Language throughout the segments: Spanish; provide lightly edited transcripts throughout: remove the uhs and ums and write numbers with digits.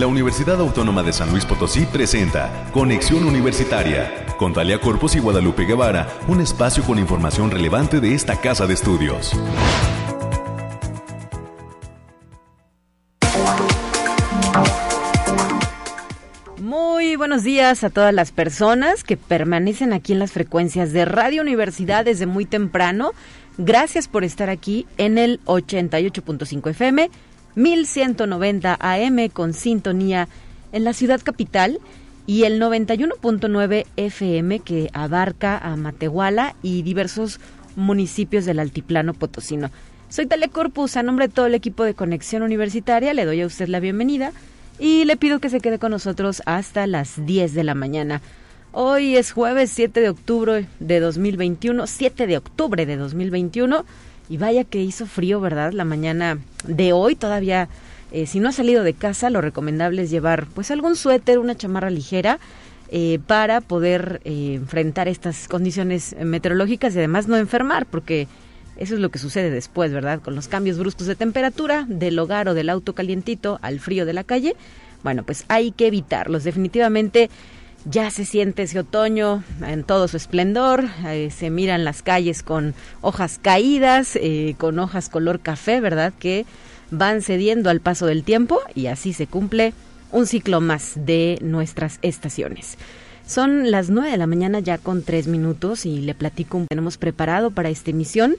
La Universidad Autónoma de San Luis Potosí presenta Conexión Universitaria, con Talia Corpus y Guadalupe Guevara, un espacio con información relevante de esta casa de estudios. Muy buenos días a todas las personas que permanecen aquí en las frecuencias de Radio Universidad desde muy temprano. Gracias por estar aquí en el 88.5 FM, 1190 AM con sintonía en la ciudad capital y el 91.9 FM que abarca a Matehuala y diversos municipios del altiplano potosino. Soy Talia Corpus, a nombre de todo el equipo de Conexión Universitaria le doy a usted la bienvenida y le pido que se quede con nosotros hasta las 10 de la mañana. Hoy es jueves 7 de octubre de 2021, y vaya que hizo frío, ¿verdad? La mañana de hoy todavía, si no ha salido de casa, lo recomendable es llevar pues algún suéter, una chamarra ligera para poder enfrentar estas condiciones meteorológicas y además no enfermar, porque eso es lo que sucede después, ¿verdad? Con los cambios bruscos de temperatura, del hogar o del auto calientito al frío de la calle, bueno, pues hay que evitarlos. Definitivamente ya se siente ese otoño en todo su esplendor, se miran las calles con hojas caídas, con hojas color café, ¿verdad? Que van cediendo al paso del tiempo y así se cumple un ciclo más de nuestras estaciones. Son las 9 de la mañana ya con 3 minutos y le platico un que tenemos preparado para esta emisión.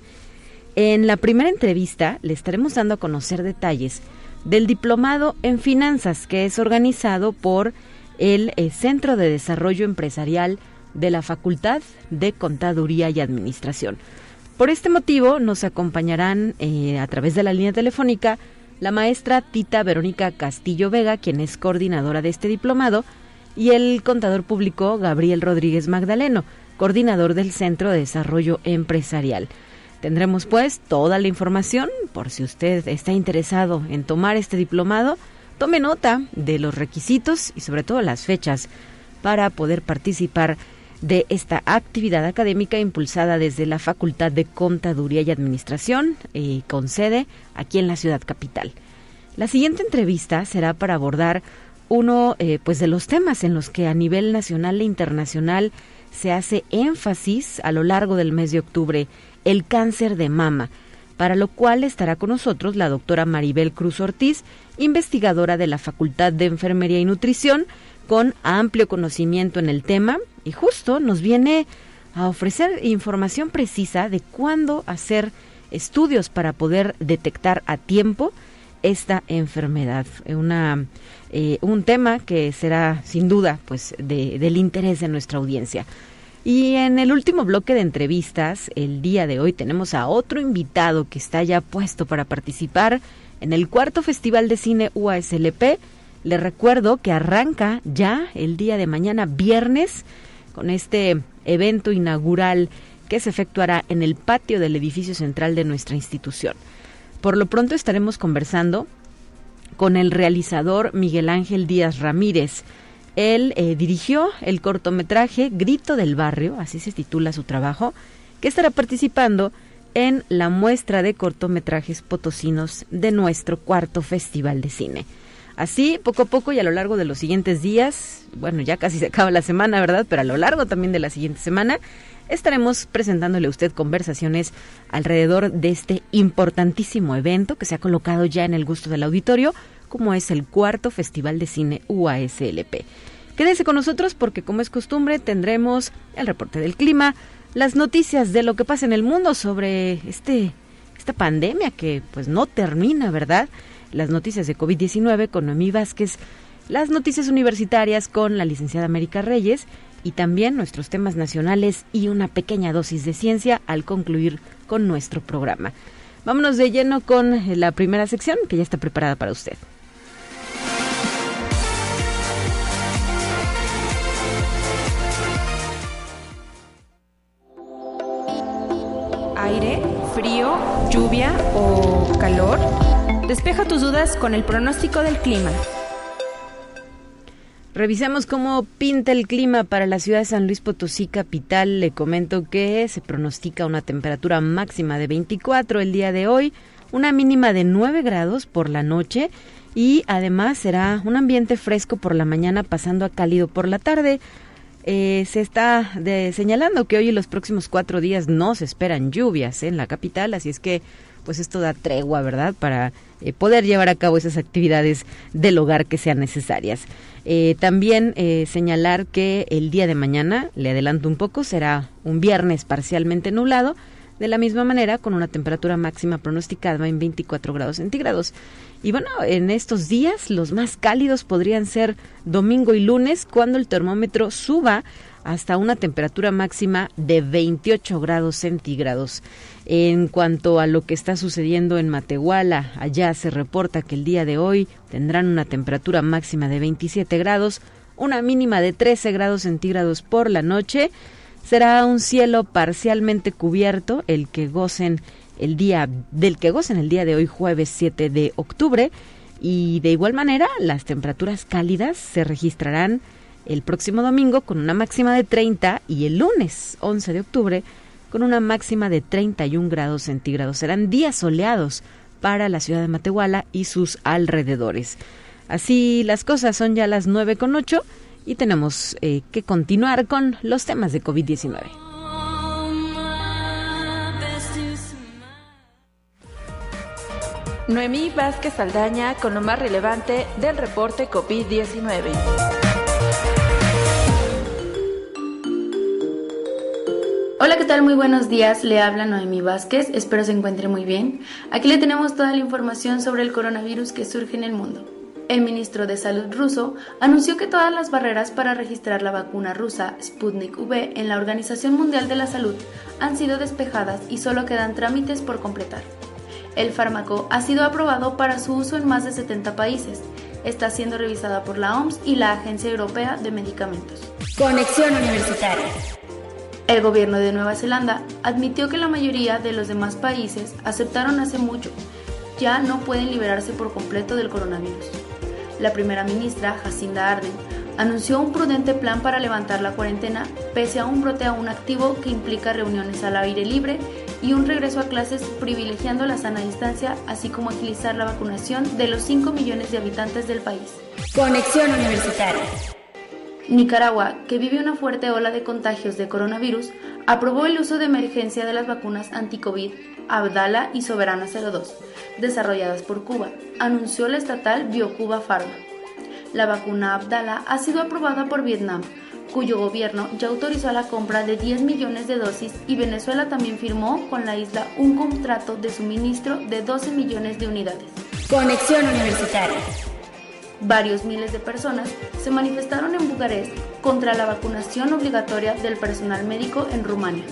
En la primera entrevista le estaremos dando a conocer detalles del diplomado en finanzas que es organizado por el Centro de Desarrollo Empresarial de la Facultad de Contaduría y Administración. Por este motivo nos acompañarán a través de la línea telefónica la maestra Tita Verónica Castillo Vega, quien es coordinadora de este diplomado, y el contador público Gabriel Rodríguez Magdaleno, coordinador del Centro de Desarrollo Empresarial. Tendremos pues toda la información por si usted está interesado en tomar este diplomado. Tome nota de los requisitos y sobre todo las fechas para poder participar de esta actividad académica impulsada desde la Facultad de Contaduría y Administración y con sede aquí en la ciudad capital. La siguiente entrevista será para abordar uno pues de los temas en los que a nivel nacional e internacional se hace énfasis a lo largo del mes de octubre, el cáncer de mama, para lo cual estará con nosotros la doctora Maribel Cruz Ortiz, investigadora de la Facultad de Enfermería y Nutrición, con amplio conocimiento en el tema, y justo nos viene a ofrecer información precisa de cuándo hacer estudios para poder detectar a tiempo esta enfermedad. Un tema que será sin duda pues del interés de nuestra audiencia. Y en el último bloque de entrevistas, el día de hoy tenemos a otro invitado que está ya puesto para participar en el cuarto Festival de Cine UASLP. Le recuerdo que arranca ya el día de mañana, viernes, con este evento inaugural que se efectuará en el patio del edificio central de nuestra institución. Por lo pronto estaremos conversando con el realizador Miguel Ángel Díaz Ramírez. Él dirigió el cortometraje Grito del Barrio, así se titula su trabajo, que estará participando en la muestra de cortometrajes potosinos de nuestro cuarto Festival de Cine. Así, poco a poco y a lo largo de los siguientes días, bueno, ya casi se acaba la semana, ¿verdad? Pero a lo largo también de la siguiente semana estaremos presentándole a usted conversaciones alrededor de este importantísimo evento que se ha colocado ya en el gusto del auditorio, como es el cuarto Festival de Cine UASLP. Quédese con nosotros porque, como es costumbre, tendremos el reporte del clima, las noticias de lo que pasa en el mundo sobre esta pandemia que pues no termina, ¿verdad? Las noticias de COVID-19 con Noemí Vázquez, las noticias universitarias con la licenciada América Reyes y también nuestros temas nacionales y una pequeña dosis de ciencia al concluir con nuestro programa. Vámonos de lleno con la primera sección que ya está preparada para usted. Aire, frío, lluvia o calor. Despeja tus dudas con el pronóstico del clima. Revisamos cómo pinta el clima para la ciudad de San Luis Potosí capital. Le comento que se pronostica una temperatura máxima de 24 el día de hoy, una mínima de 9 grados por la noche y además será un ambiente fresco por la mañana pasando a cálido por la tarde. Se está señalando que hoy y los próximos 4 días no se esperan lluvias en la capital, así es que pues esto da tregua, ¿verdad?, para poder llevar a cabo esas actividades del hogar que sean necesarias. También señalar que el día de mañana, le adelanto un poco, será un viernes parcialmente nublado, de la misma manera con una temperatura máxima pronosticada en 24 grados centígrados. Y bueno, en estos días los más cálidos podrían ser domingo y lunes, cuando el termómetro suba hasta una temperatura máxima de 28 grados centígrados. En cuanto a lo que está sucediendo en Matehuala, allá se reporta que el día de hoy tendrán una temperatura máxima de 27 grados, una mínima de 13 grados centígrados por la noche. Será un cielo parcialmente cubierto el que gocen el día de hoy, jueves 7 de octubre, y de igual manera las temperaturas cálidas se registrarán el próximo domingo con una máxima de 30 y el lunes 11 de octubre con una máxima de 31 grados centígrados. Serán días soleados para la ciudad de Matehuala y sus alrededores. Así las cosas, son ya las 9:08 y tenemos que continuar con los temas de COVID-19. Noemí Vázquez Saldaña con lo más relevante del reporte COVID-19. Hola, ¿qué tal? Muy buenos días, le habla Noemí Vázquez, espero se encuentre muy bien. Aquí le tenemos toda la información sobre el coronavirus que surge en el mundo. El ministro de Salud ruso anunció que todas las barreras para registrar la vacuna rusa Sputnik V en la Organización Mundial de la Salud han sido despejadas y solo quedan trámites por completar. El fármaco ha sido aprobado para su uso en más de 70 países. Está siendo revisada por la OMS y la Agencia Europea de Medicamentos. Conexión Universitaria. El gobierno de Nueva Zelanda admitió que la mayoría de los demás países aceptaron hace mucho, ya no pueden liberarse por completo del coronavirus. La primera ministra, Jacinda Ardern, anunció un prudente plan para levantar la cuarentena pese a un brote aún activo que implica reuniones al aire libre y un regreso a clases privilegiando la sana distancia, así como agilizar la vacunación de los 5 millones de habitantes del país. Conexión Universitaria. Nicaragua, que vive una fuerte ola de contagios de coronavirus, aprobó el uso de emergencia de las vacunas anti-COVID Abdala y Soberana 02, desarrolladas por Cuba, anunció la estatal BioCubaFarma. La vacuna Abdala ha sido aprobada por Vietnam, cuyo gobierno ya autorizó la compra de 10 millones de dosis y Venezuela también firmó con la isla un contrato de suministro de 12 millones de unidades. Conexión Universitaria. Varios miles de personas se manifestaron en Bucarest contra la vacunación obligatoria del personal médico en Rumania,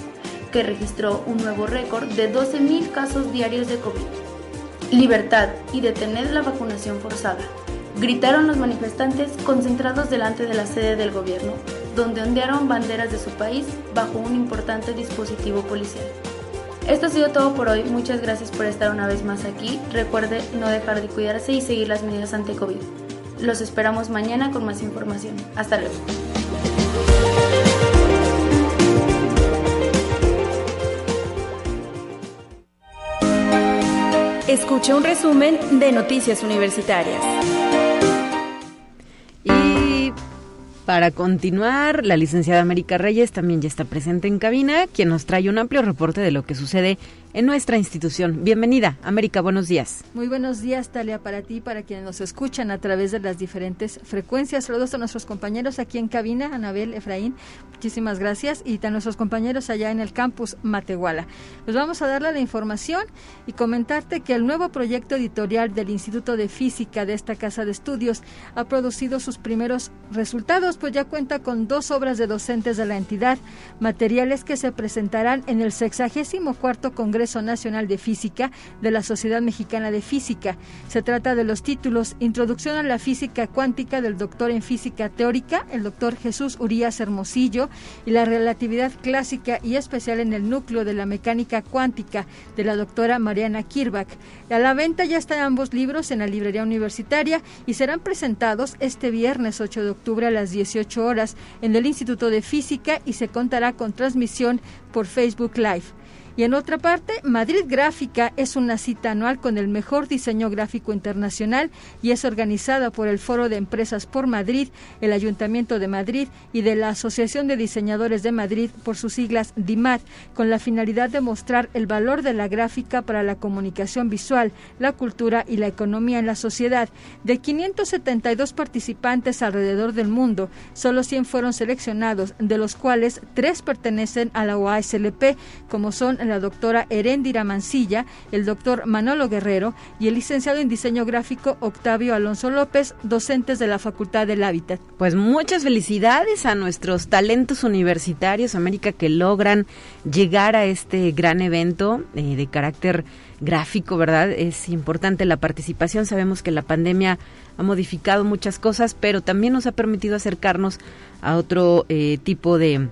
que registró un nuevo récord de 12.000 casos diarios de COVID. Libertad y detener la vacunación forzada, gritaron los manifestantes concentrados delante de la sede del gobierno, donde ondearon banderas de su país bajo un importante dispositivo policial. Esto ha sido todo por hoy, muchas gracias por estar una vez más aquí. Recuerde no dejar de cuidarse y seguir las medidas ante COVID. Los esperamos mañana con más información. Hasta luego. Escuche un resumen de Noticias Universitarias. Y para continuar, la licenciada América Reyes también ya está presente en cabina, quien nos trae un amplio reporte de lo que sucede en nuestra institución. Bienvenida, América, buenos días. Muy buenos días, Talia, para ti y para quienes nos escuchan a través de las diferentes frecuencias. Saludos a nuestros compañeros aquí en cabina, Anabel, Efraín, muchísimas gracias, y a nuestros compañeros allá en el campus Matehuala. Nos vamos a darle la información y comentarte que el nuevo proyecto editorial del Instituto de Física de esta casa de estudios ha producido sus primeros resultados, pues ya cuenta con 2 obras de docentes de la entidad, materiales que se presentarán en el 64º Congreso Nacional de Física de la Sociedad Mexicana de Física. Se trata de los títulos Introducción a la Física Cuántica del doctor en Física Teórica, el doctor Jesús Urias Hermosillo, y la Relatividad Clásica y Especial en el Núcleo de la Mecánica Cuántica, de la doctora Mariana Kirbach. A la venta ya están ambos libros en la librería universitaria y serán presentados este viernes 8 de octubre a las 18 horas en el Instituto de Física y se contará con transmisión por Facebook Live. Y en otra parte, Madrid Gráfica es una cita anual con el mejor diseño gráfico internacional y es organizada por el Foro de Empresas por Madrid, el Ayuntamiento de Madrid y de la Asociación de Diseñadores de Madrid, por sus siglas DIMAD, con la finalidad de mostrar el valor de la gráfica para la comunicación visual, la cultura y la economía en la sociedad. De 572 participantes alrededor del mundo, solo 100 fueron seleccionados, de los cuales 3 pertenecen a la OASLP, como son la doctora Eréndira Mansilla, el doctor Manolo Guerrero y el licenciado en diseño gráfico Octavio Alonso López, docentes de la Facultad del Hábitat. Pues muchas felicidades a nuestros talentos universitarios, América, que logran llegar a este gran evento de carácter gráfico, ¿verdad? Es importante la participación. Sabemos que la pandemia ha modificado muchas cosas, pero también nos ha permitido acercarnos a otro tipo de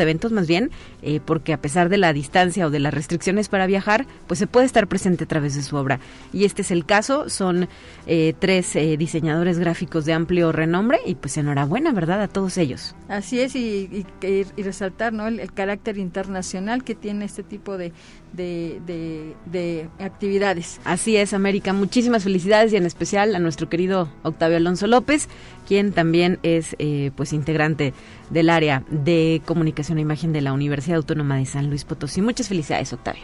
eventos más bien, porque a pesar de la distancia o de las restricciones para viajar, pues se puede estar presente a través de su obra. Y este es el caso, son 3 diseñadores gráficos de amplio renombre y pues enhorabuena, ¿verdad?, a todos ellos. Así es, y resaltar, ¿no?, el carácter internacional que tiene este tipo de actividades. Así es, América, muchísimas felicidades y en especial a nuestro querido Octavio Alonso López, quien también es pues integrante del área de comunicación e imagen de la Universidad Autónoma de San Luis Potosí. Muchas felicidades, Octavio.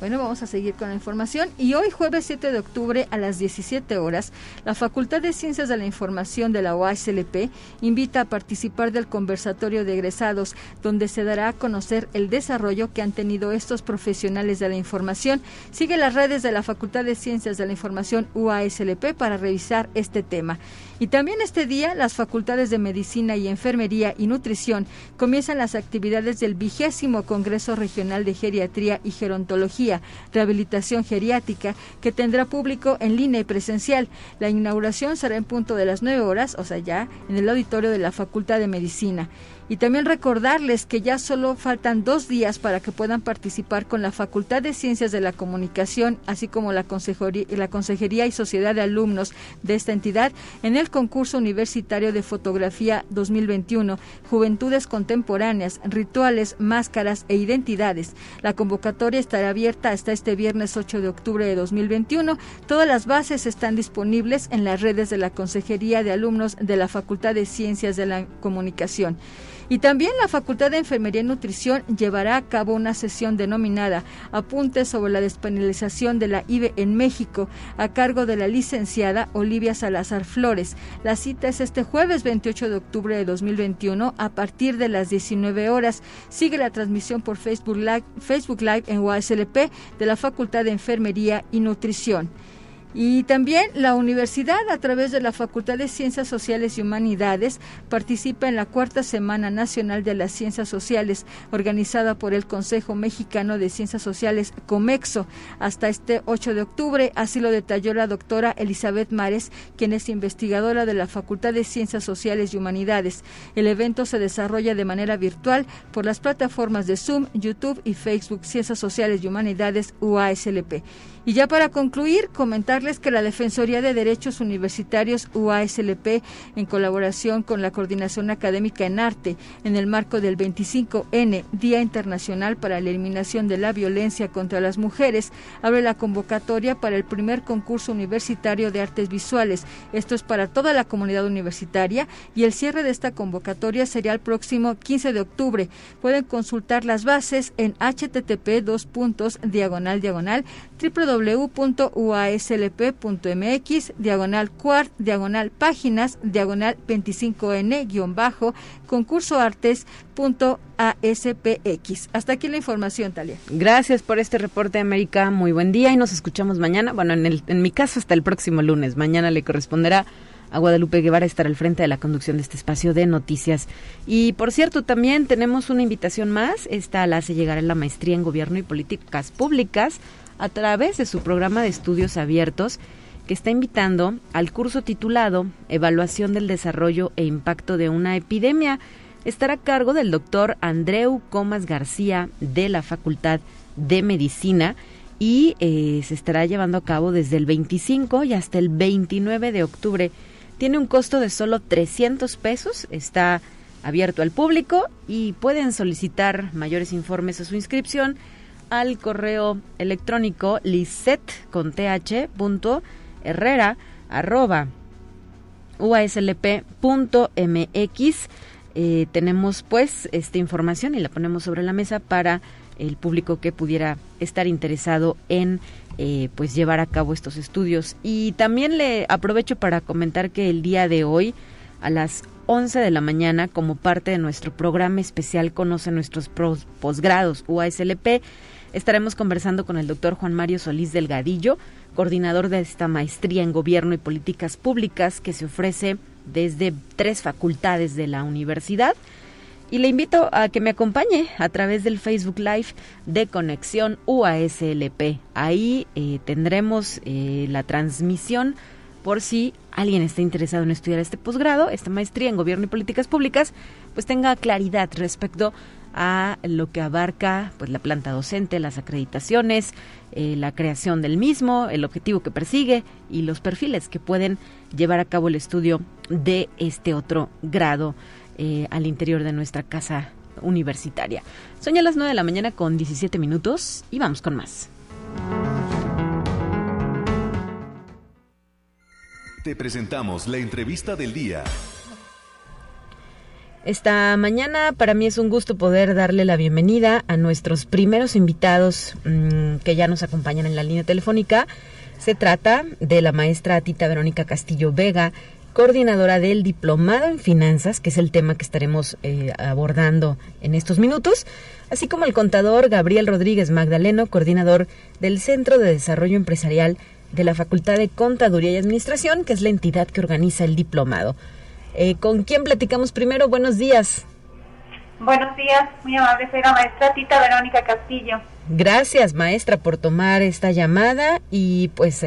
Bueno, vamos a seguir con la información y hoy jueves 7 de octubre a las 17 horas, la Facultad de Ciencias de la Información de la OASLP invita a participar del conversatorio de egresados, donde se dará a conocer el desarrollo que han tenido estos profesionales de la información. Sigue las redes de la Facultad de Ciencias de la Información UASLP para revisar este tema. Y también este día, las facultades de Medicina y Enfermería y Nutrición comienzan las actividades del 20º Congreso Regional de Geriatría y Gerontología, Rehabilitación Geriátrica, que tendrá público en línea y presencial. La inauguración será en punto de las 9 horas, o sea ya, en el auditorio de la Facultad de Medicina. Y también recordarles que ya solo faltan 2 días para que puedan participar con la Facultad de Ciencias de la Comunicación, así como la Consejería y Sociedad de Alumnos de esta entidad, en el concurso universitario de fotografía 2021, Juventudes Contemporáneas, Rituales, Máscaras e Identidades. La convocatoria estará abierta hasta este viernes 8 de octubre de 2021. Todas las bases están disponibles en las redes de la Consejería de Alumnos de la Facultad de Ciencias de la Comunicación. Y también la Facultad de Enfermería y Nutrición llevará a cabo una sesión denominada Apuntes sobre la despenalización de la IVE en México, a cargo de la licenciada Olivia Salazar Flores. La cita es este jueves 28 de octubre de 2021 a partir de las 19 horas. Sigue la transmisión por Facebook Live en UASLP de la Facultad de Enfermería y Nutrición. Y también la universidad, a través de la Facultad de Ciencias Sociales y Humanidades, participa en la 4ª Semana Nacional de las Ciencias Sociales, organizada por el Consejo Mexicano de Ciencias Sociales, COMEXO, hasta este 8 de octubre. Así lo detalló la doctora Elizabeth Mares, quien es investigadora de la Facultad de Ciencias Sociales y Humanidades. El evento se desarrolla de manera virtual por las plataformas de Zoom, YouTube y Facebook Ciencias Sociales y Humanidades, UASLP. Y ya para concluir, comentarles que la Defensoría de Derechos Universitarios UASLP, en colaboración con la Coordinación Académica en Arte, en el marco del 25N, Día Internacional para la Eliminación de la Violencia contra las Mujeres, abre la convocatoria para el primer concurso universitario de artes visuales. Esto es para toda la comunidad universitaria y el cierre de esta convocatoria será el próximo 15 de octubre. Pueden consultar las bases en http://www.uaslp.mx/quart/páginas/concursoartes.aspx. Hasta aquí la información, Talia. Gracias por este reporte, América. Muy buen día y nos escuchamos mañana. Bueno, en mi caso hasta el próximo lunes. Mañana le corresponderá a Guadalupe Guevara estar al frente de la conducción de este espacio de noticias. Y por cierto, también tenemos una invitación más. Esta la hace llegar a la maestría en Gobierno y Políticas Públicas a través de su programa de estudios abiertos, que está invitando al curso titulado Evaluación del Desarrollo e Impacto de una Epidemia. Estará a cargo del doctor Andreu Comas García de la Facultad de Medicina y se estará llevando a cabo desde el 25 y hasta el 29 de octubre. Tiene un costo de solo $300, está abierto al público y pueden solicitar mayores informes a su inscripción al correo electrónico lisette.herrera@uaslp.mx. Tenemos pues esta información y la ponemos sobre la mesa para el público que pudiera estar interesado en pues llevar a cabo estos estudios. Y también le aprovecho para comentar que el día de hoy a las 11 de la mañana, como parte de nuestro programa especial Conoce Nuestros Posgrados UASLP, estaremos conversando con el doctor Juan Mario Solís Delgadillo, coordinador de esta maestría en Gobierno y Políticas Públicas que se ofrece desde 3 facultades de la universidad. Y le invito a que me acompañe a través del Facebook Live de Conexión UASLP. Ahí tendremos la transmisión por si alguien está interesado en estudiar este posgrado, esta maestría en Gobierno y Políticas Públicas, pues tenga claridad respecto a lo que abarca pues la planta docente, las acreditaciones, la creación del mismo, el objetivo que persigue y los perfiles que pueden llevar a cabo el estudio de este otro grado al interior de nuestra casa universitaria. Son ya las 9 de la mañana con 17 minutos y vamos con más. Te presentamos la entrevista del día. Esta mañana para mí es un gusto poder darle la bienvenida a nuestros primeros invitados que ya nos acompañan en la línea telefónica. Se trata de la maestra Tita Verónica Castillo Vega, coordinadora del Diplomado en Finanzas, que es el tema que estaremos abordando en estos minutos, así como el contador Gabriel Rodríguez Magdaleno, coordinador del Centro de Desarrollo Empresarial de la Facultad de Contaduría y Administración, que es la entidad que organiza el Diplomado. ¿Con quién platicamos primero? Buenos días. Buenos días, muy amable, soy la maestra Tita Verónica Castillo. Gracias, maestra, por tomar esta llamada y pues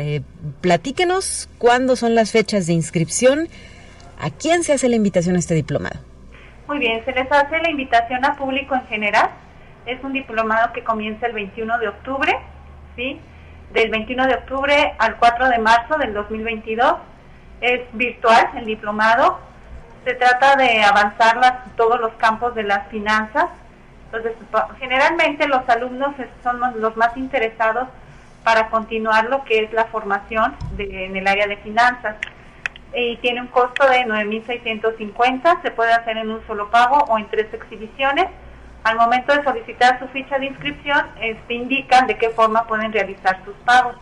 platíquenos cuándo son las fechas de inscripción, a quién se hace la invitación a este diplomado. Muy bien, se les hace la invitación a público en general. Es un diplomado que comienza el 21 de octubre, ¿sí? Del 21 de octubre al 4 de marzo del 2022. Es virtual el diplomado. Se trata de avanzar todos los campos de las finanzas. Entonces, generalmente los alumnos son los más interesados para continuar lo que es la formación en el área de finanzas. Y tiene un costo de 9,650, se puede hacer en un solo pago o en 3 exhibiciones. Al momento de solicitar su ficha de inscripción, indican de qué forma pueden realizar sus pagos.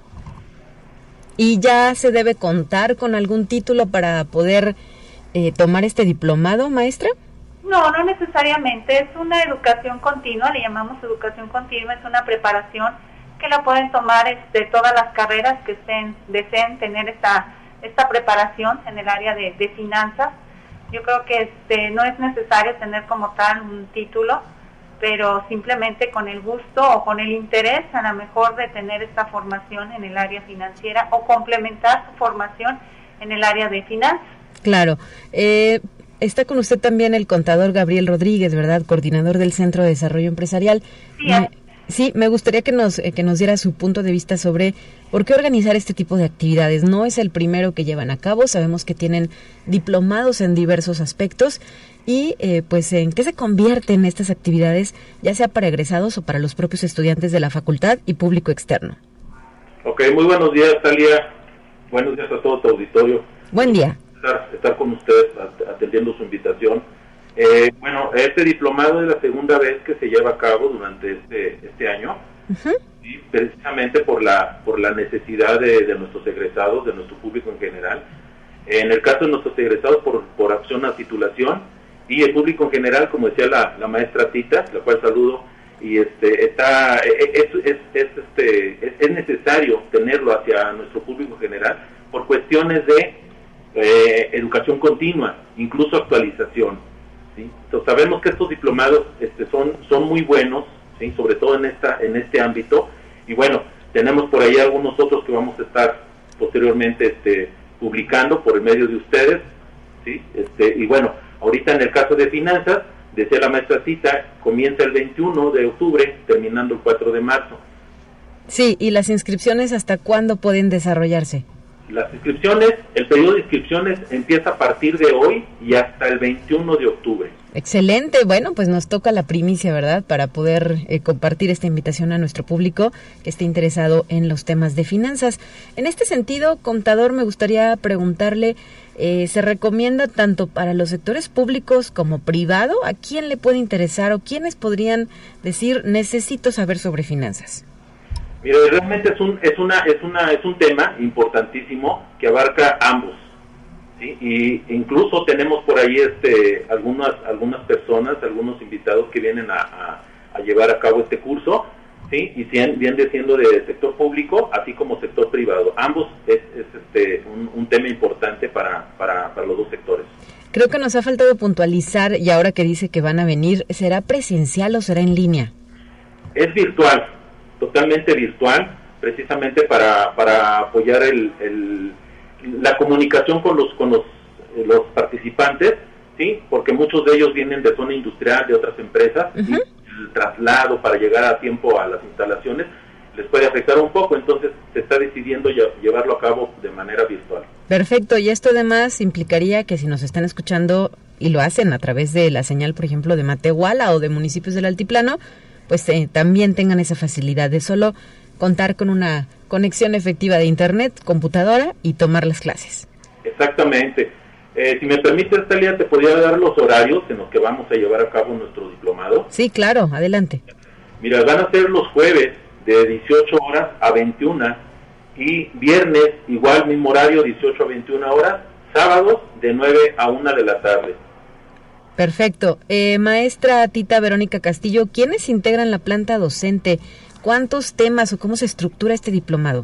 ¿Y ya se debe contar con algún título para poder tomar este diplomado, maestra? No, no necesariamente, es una educación continua, le llamamos educación continua, es una preparación que la pueden tomar todas las carreras que deseen tener esta preparación en el área de finanzas. Yo creo que no es necesario tener como tal un título, pero simplemente con el gusto o con el interés a lo mejor de tener esta formación en el área financiera o complementar su formación en el área de finanzas. Claro. Está con usted también el contador Gabriel Rodríguez, ¿verdad? Coordinador del Centro de Desarrollo Empresarial. Sí, me gustaría que nos diera su punto de vista sobre por qué organizar este tipo de actividades. No es el primero que llevan a cabo, sabemos que tienen diplomados en diversos aspectos y pues en qué se convierten estas actividades, ya sea para egresados o para los propios estudiantes de la facultad y público externo. Ok, muy buenos días, Talia. Buenos días a todo tu auditorio. Buen día. Estar con ustedes atendiendo su invitación. Bueno, este diplomado es la segunda vez que se lleva a cabo durante este año, uh-huh. Y precisamente por la necesidad de nuestros egresados, de nuestro público en general. En el caso de nuestros egresados por opción a titulación y el público en general, como decía la maestra Tita, la cual saludo, y es necesario tenerlo hacia nuestro público en general por cuestiones de educación continua, incluso actualización, ¿sí? Entonces, sabemos que estos diplomados son muy buenos, ¿sí? Sobre todo en este ámbito, y bueno, tenemos por ahí algunos otros que vamos a estar posteriormente publicando por el medio de ustedes, ¿sí? Y bueno, ahorita en el caso de finanzas, decía la maestra Cita, comienza el 21 de octubre, terminando el 4 de marzo. Sí, ¿y las inscripciones hasta cuándo pueden desarrollarse? Las inscripciones, el periodo de inscripciones empieza a partir de hoy y hasta el 21 de octubre. Excelente, bueno, pues nos toca la primicia, ¿verdad?, para poder compartir esta invitación a nuestro público que esté interesado en los temas de finanzas. En este sentido, contador, me gustaría preguntarle, ¿se recomienda tanto para los sectores públicos como privado? ¿A quién le puede interesar o quiénes podrían decir, necesito saber sobre finanzas? Mira, realmente es un tema importantísimo que abarca ambos, ¿sí? Y incluso tenemos por ahí algunas personas, algunos invitados que vienen a llevar a cabo este curso, sí, y vienen siendo de sector público así como sector privado. Ambos es un tema importante para los dos sectores. Creo que nos ha faltado puntualizar, y ahora que dice que van a venir, ¿será presencial o será en línea? Es virtual. Totalmente virtual, precisamente para apoyar la comunicación con los participantes, sí, porque muchos de ellos vienen de zona industrial, de otras empresas, uh-huh, y el traslado para llegar a tiempo a las instalaciones les puede afectar un poco, entonces se está decidiendo llevarlo a cabo de manera virtual. Perfecto, y esto además implicaría que si nos están escuchando y lo hacen a través de la señal, por ejemplo, de Matehuala o de municipios del Altiplano, pues también tengan esa facilidad de solo contar con una conexión efectiva de internet, computadora y tomar las clases. Exactamente. Si me permites, Talia, ¿te podría dar los horarios en los que vamos a llevar a cabo nuestro diplomado? Sí, claro, adelante. Mira, van a ser los jueves de 18 horas a 21 y viernes, igual, mismo horario, 18 a 21 horas, sábados de 9 a 1 de la tarde. Perfecto. Maestra Tita Verónica Castillo, ¿quiénes integran la planta docente? ¿Cuántos temas o cómo se estructura este diplomado?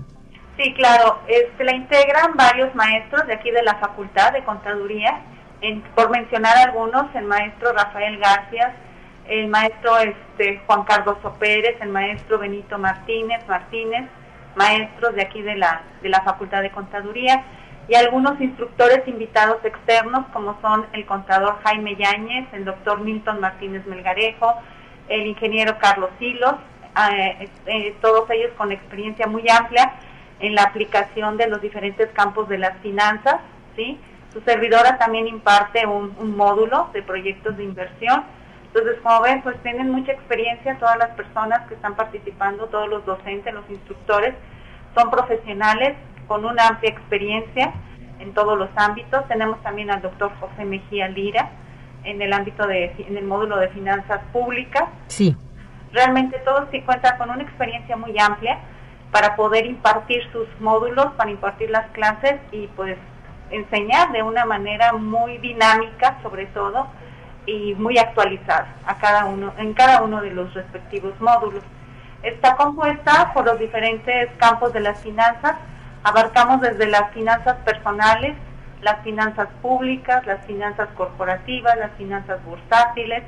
Sí, claro. La integran varios maestros de aquí de la Facultad de Contaduría. Por mencionar algunos, el maestro Rafael García, el maestro Juan Carlos Pérez, el maestro Benito Martínez, maestros de aquí de la Facultad de Contaduría, y algunos instructores invitados externos, como son el contador Jaime Yáñez, el doctor Milton Martínez Melgarejo, el ingeniero Carlos Silos, todos ellos con experiencia muy amplia en la aplicación de los diferentes campos de las finanzas, ¿sí? Su servidora también imparte un módulo de proyectos de inversión. Entonces, como ven, pues tienen mucha experiencia todas las personas que están participando, todos los docentes, los instructores, son profesionales con una amplia experiencia en todos los ámbitos. Tenemos también al doctor José Mejía Lira en el módulo de finanzas públicas. Sí. Realmente todos sí cuentan con una experiencia muy amplia para poder impartir sus módulos, para impartir las clases y pues enseñar de una manera muy dinámica, sobre todo, y muy actualizada en cada uno de los respectivos módulos. Está compuesta por los diferentes campos de las finanzas. Abarcamos desde las finanzas personales, las finanzas públicas, las finanzas corporativas, las finanzas bursátiles.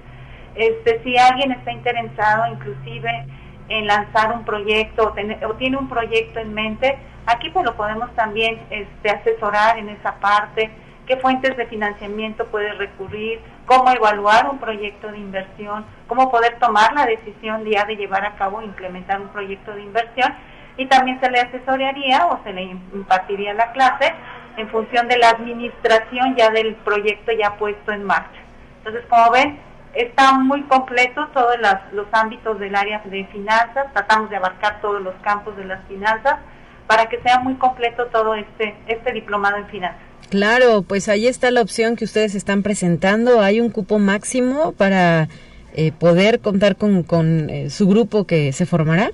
Si alguien está interesado inclusive en lanzar un proyecto o tiene un proyecto en mente, aquí pues lo podemos también asesorar en esa parte, qué fuentes de financiamiento puede recurrir, cómo evaluar un proyecto de inversión, cómo poder tomar la decisión ya de llevar a cabo e implementar un proyecto de inversión. Y también se le asesoraría o se le impartiría la clase en función de la administración ya del proyecto ya puesto en marcha. Entonces, como ven, está muy completo todos los ámbitos del área de finanzas, tratamos de abarcar todos los campos de las finanzas para que sea muy completo todo este diplomado en finanzas. Claro, pues ahí está la opción que ustedes están presentando, hay un cupo máximo para poder contar con su grupo que se formará.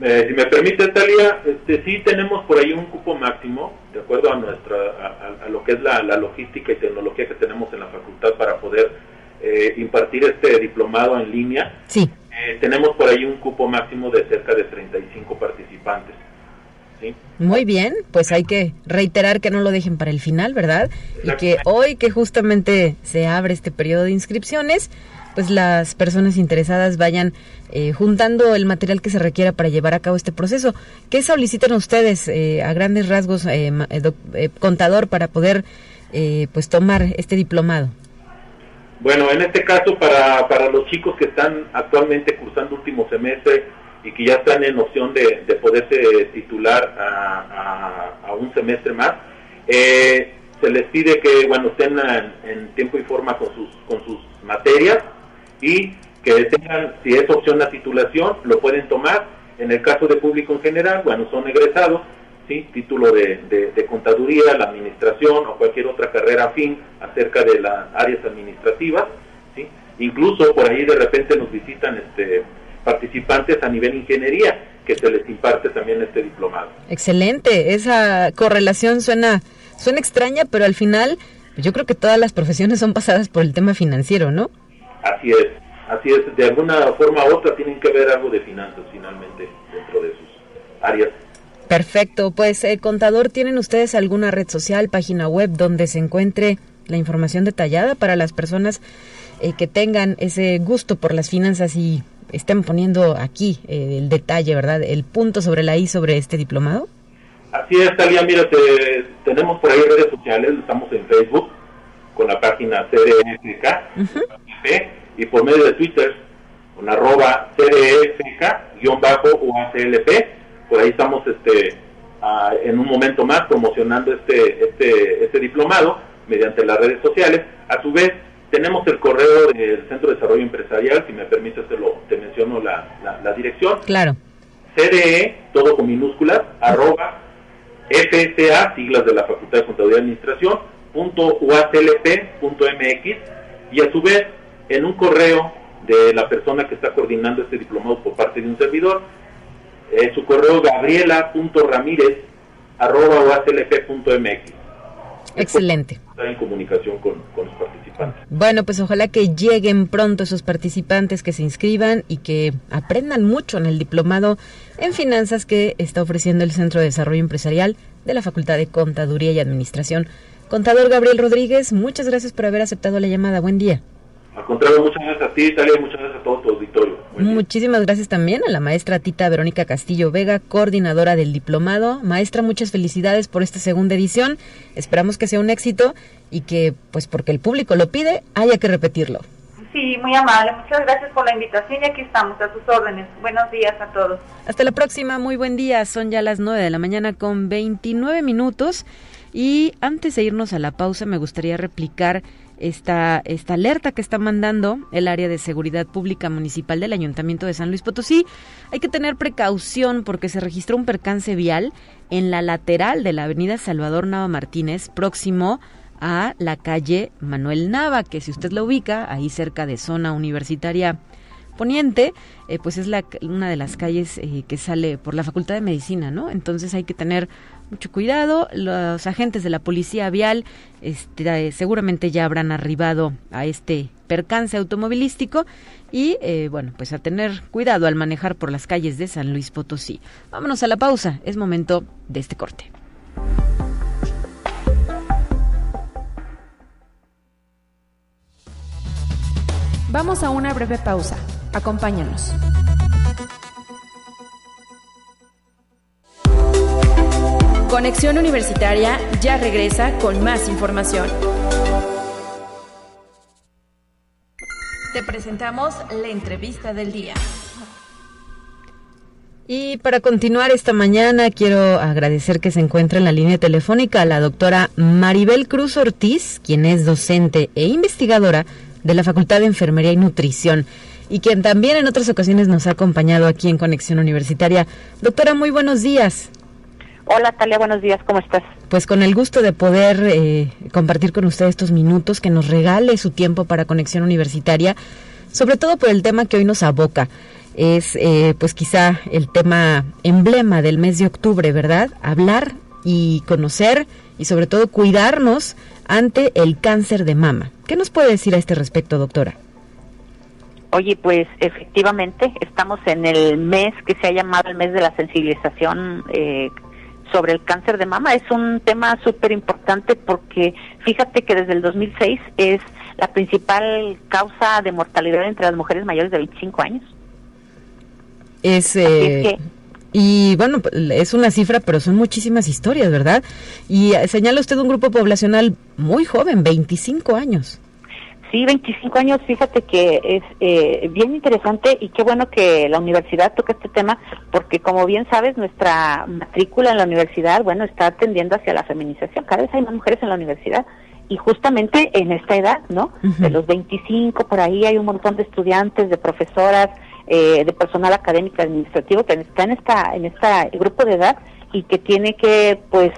Si me permite, Talia, sí tenemos por ahí un cupo máximo, de acuerdo a lo que es la logística y tecnología que tenemos en la facultad para poder impartir este diplomado en línea. Sí. Tenemos por ahí un cupo máximo de cerca de 35 participantes. ¿Sí? Muy bien, pues hay que reiterar que no lo dejen para el final, ¿verdad? Y que hoy que justamente se abre este periodo de inscripciones, pues las personas interesadas vayan juntando el material que se requiera para llevar a cabo este proceso. ¿Qué solicitan ustedes a grandes rasgos, contador, para poder pues tomar este diplomado? Bueno, en este caso para los chicos que están actualmente cursando último semestre y que ya están en opción de poderse titular a un semestre más. Se les pide que, bueno, estén en tiempo y forma con sus materias y que tengan, si es opción la titulación, lo pueden tomar. En el caso de público en general, bueno, son egresados, ¿sí? Título de contaduría, la administración o cualquier otra carrera afín acerca de las áreas administrativas, ¿sí? Incluso por ahí de repente nos visitan participantes a nivel ingeniería, que se les imparte también este diplomado. Excelente, esa correlación suena extraña, pero al final yo creo que todas las profesiones son pasadas por el tema financiero, ¿no? Así es, de alguna forma u otra tienen que ver algo de finanzas finalmente dentro de sus áreas. Perfecto, pues contador, ¿tienen ustedes alguna red social, página web donde se encuentre la información detallada para las personas que tengan ese gusto por las finanzas y estén poniendo aquí el detalle, ¿verdad? El punto sobre la I sobre este diplomado. Así es, Talia, mira, tenemos por ahí redes sociales, estamos en Facebook con la página CDFK, y por medio de Twitter con @CDFK_UACLP. Por ahí estamos en un momento más promocionando este diplomado mediante las redes sociales. A su vez, tenemos el correo del Centro de Desarrollo Empresarial, si me permites te menciono la dirección. Claro. CDE, todo con minúsculas, @FCA, siglas de la Facultad de Contaduría y Administración, .uaclp.mx, y a su vez, en un correo de la persona que está coordinando este diplomado por parte de un servidor, su correo gabriela.ramírez@uaclp.mx. Excelente. Estar en comunicación con los participantes. Bueno, pues ojalá que lleguen pronto esos participantes, que se inscriban y que aprendan mucho en el diplomado en finanzas que está ofreciendo el Centro de Desarrollo Empresarial de la Facultad de Contaduría y Administración. Contador Gabriel Rodríguez, muchas gracias por haber aceptado la llamada. Buen día. Al contrario, muchas gracias a ti, Talia, y muchas gracias a todo tu auditorio. Muchísimas gracias también a la maestra Tita Verónica Castillo Vega, coordinadora del diplomado. Maestra, muchas felicidades por esta segunda edición. Esperamos que sea un éxito y que, pues porque el público lo pide, haya que repetirlo. Sí, muy amable. Muchas gracias por la invitación y aquí estamos, a sus órdenes. Buenos días a todos. Hasta la próxima, muy buen día. Son ya las 9:29 a.m. y antes de irnos a la pausa me gustaría replicar esta alerta que está mandando el área de seguridad pública municipal del Ayuntamiento de San Luis Potosí. Hay que tener precaución porque se registró un percance vial en la lateral de la avenida Salvador Nava Martínez, próximo a la calle Manuel Nava, que si usted la ubica, ahí cerca de Zona Universitaria Poniente, pues es una de las calles que sale por la Facultad de Medicina, ¿no? Entonces hay que tener mucho cuidado. Los agentes de la policía vial seguramente ya habrán arribado a este percance automovilístico y bueno, pues a tener cuidado al manejar por las calles de San Luis Potosí. Vámonos a la pausa, es momento de este corte. Vamos a una breve pausa. Acompáñanos. Conexión Universitaria ya regresa con más información. Te presentamos la entrevista del día. Y para continuar esta mañana, quiero agradecer que se encuentre en la línea telefónica a la doctora Maribel Cruz Ortiz, quien es docente e investigadora de la Facultad de Enfermería y Nutrición, y quien también en otras ocasiones nos ha acompañado aquí en Conexión Universitaria. Doctora, muy buenos días. Hola, Talia, buenos días, ¿cómo estás? Pues con el gusto de poder compartir con usted estos minutos, que nos regale su tiempo para Conexión Universitaria, sobre todo por el tema que hoy nos aboca. Es pues quizá el tema emblema del mes de octubre, ¿verdad? Hablar y conocer y sobre todo cuidarnos ante el cáncer de mama. ¿Qué nos puede decir a este respecto, doctora? Oye, pues efectivamente estamos en el mes que se ha llamado el mes de la sensibilización sobre el cáncer de mama. Es un tema súper importante porque fíjate que desde el 2006 es la principal causa de mortalidad entre las mujeres mayores de 25 años. Y bueno, es una cifra, pero son muchísimas historias, ¿verdad? Y señala usted un grupo poblacional muy joven, 25 años. Sí, 25 años, fíjate que es bien interesante y qué bueno que la universidad toca este tema, porque como bien sabes, nuestra matrícula en la universidad, bueno, está tendiendo hacia la feminización, cada vez hay más mujeres en la universidad y justamente en esta edad, ¿no? Uh-huh. De los 25, por ahí hay un montón de estudiantes, de profesoras, de personal académico administrativo que está en esta grupo de edad y que tiene que, pues,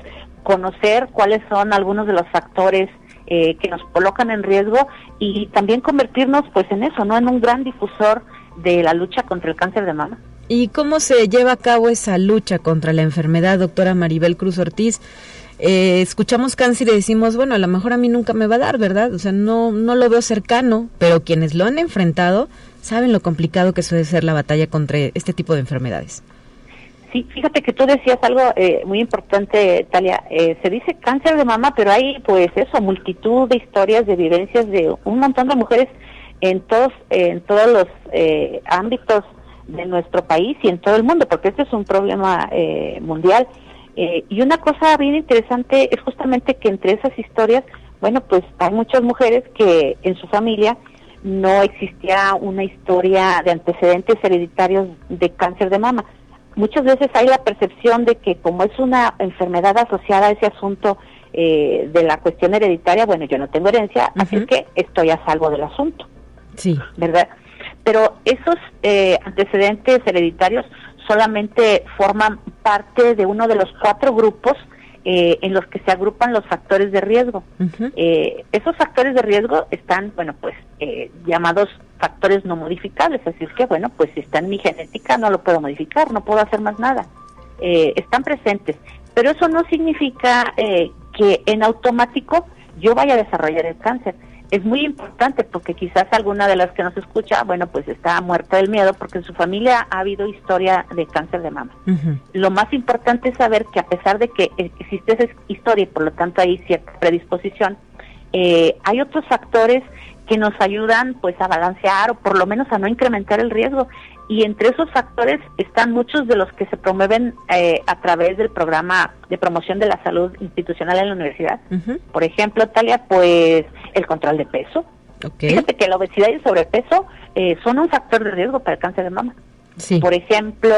conocer cuáles son algunos de los factores que nos colocan en riesgo y también convertirnos, pues, en eso, ¿no? En un gran difusor de la lucha contra el cáncer de mama. ¿Y cómo se lleva a cabo esa lucha contra la enfermedad, doctora Maribel Cruz Ortiz? Escuchamos cáncer y decimos, bueno, a lo mejor a mí nunca me va a dar, ¿verdad? O sea, no lo veo cercano, pero quienes lo han enfrentado saben lo complicado que suele ser la batalla contra este tipo de enfermedades. Sí, fíjate que tú decías algo muy importante, Talia. Se dice cáncer de mama, pero hay, pues, eso, multitud de historias, de vivencias de un montón de mujeres en todos los ámbitos de nuestro país y en todo el mundo, porque este es un problema mundial. Y una cosa bien interesante es justamente que entre esas historias, bueno, pues hay muchas mujeres que en su familia no existía una historia de antecedentes hereditarios de cáncer de mama. Muchas veces hay la percepción de que como es una enfermedad asociada a ese asunto de la cuestión hereditaria, bueno, yo no tengo herencia, uh-huh, así que estoy a salvo del asunto. Sí. ¿Verdad? Pero esos antecedentes hereditarios solamente forman parte de uno de los 4 grupos en los que se agrupan los factores de riesgo. Uh-huh. Esos factores de riesgo están, bueno, pues, llamados factores no modificables, así es que, bueno, pues si está en mi genética no lo puedo modificar, no puedo hacer más nada. Están presentes, pero eso no significa que en automático yo vaya a desarrollar el cáncer. Es muy importante porque quizás alguna de las que nos escucha, bueno, pues está muerta del miedo porque en su familia ha habido historia de cáncer de mama. Uh-huh. Lo más importante es saber que a pesar de que existe esa historia y por lo tanto hay cierta predisposición, hay otros factores que nos ayudan, pues, a balancear o por lo menos a no incrementar el riesgo. Y entre esos factores están muchos de los que se promueven a través del programa de promoción de la salud institucional en la universidad. Uh-huh. Por ejemplo, Talia, pues el control de peso. Okay. Fíjate que la obesidad y el sobrepeso son un factor de riesgo para el cáncer de mama. Sí. Por ejemplo,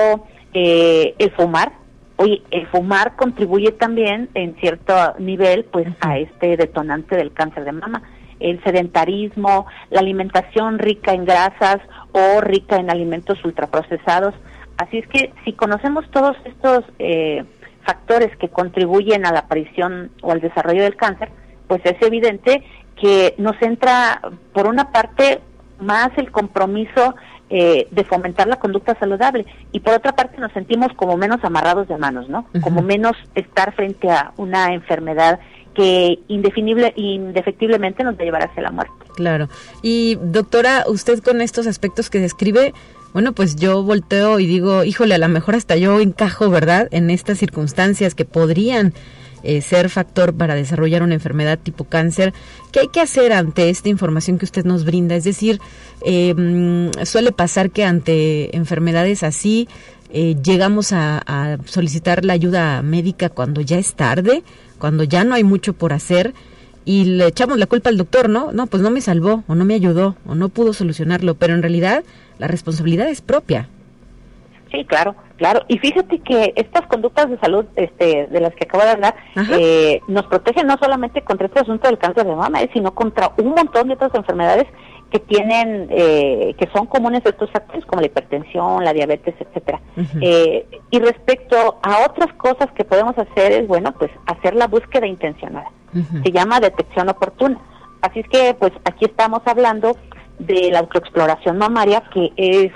el fumar. Oye, el fumar contribuye también en cierto nivel, pues, uh-huh, a este detonante del cáncer de mama. El sedentarismo, la alimentación rica en grasas o rica en alimentos ultraprocesados. Así es que si conocemos todos estos factores que contribuyen a la aparición o al desarrollo del cáncer, pues es evidente que nos entra, por una parte, más el compromiso de fomentar la conducta saludable y por otra parte nos sentimos como menos amarrados de manos, ¿no? Uh-huh. Como menos estar frente a una enfermedad que indefectiblemente nos va a llevar hacia la muerte. Claro. Y doctora, usted con estos aspectos que describe, bueno, pues yo volteo y digo, híjole, a lo mejor hasta yo encajo, ¿verdad?, en estas circunstancias que podrían ser factor para desarrollar una enfermedad tipo cáncer. ¿Qué hay que hacer ante esta información que usted nos brinda? Es decir, suele pasar que ante enfermedades así llegamos a solicitar la ayuda médica cuando ya es tarde, cuando ya no hay mucho por hacer y le echamos la culpa al doctor, ¿no? No, pues no me salvó o no me ayudó o no pudo solucionarlo, pero en realidad la responsabilidad es propia. Sí, claro. Y fíjate que estas conductas de salud de las que acabo de hablar nos protegen no solamente contra este asunto del cáncer de mama, sino contra un montón de otras enfermedades que tienen, que son comunes de estos factores, como la hipertensión, la diabetes, etcétera. Uh-huh. Y respecto a otras cosas que podemos hacer es, bueno, pues hacer la búsqueda intencionada. Uh-huh. Se llama detección oportuna. Así es que, pues, aquí estamos hablando de la autoexploración mamaria, que es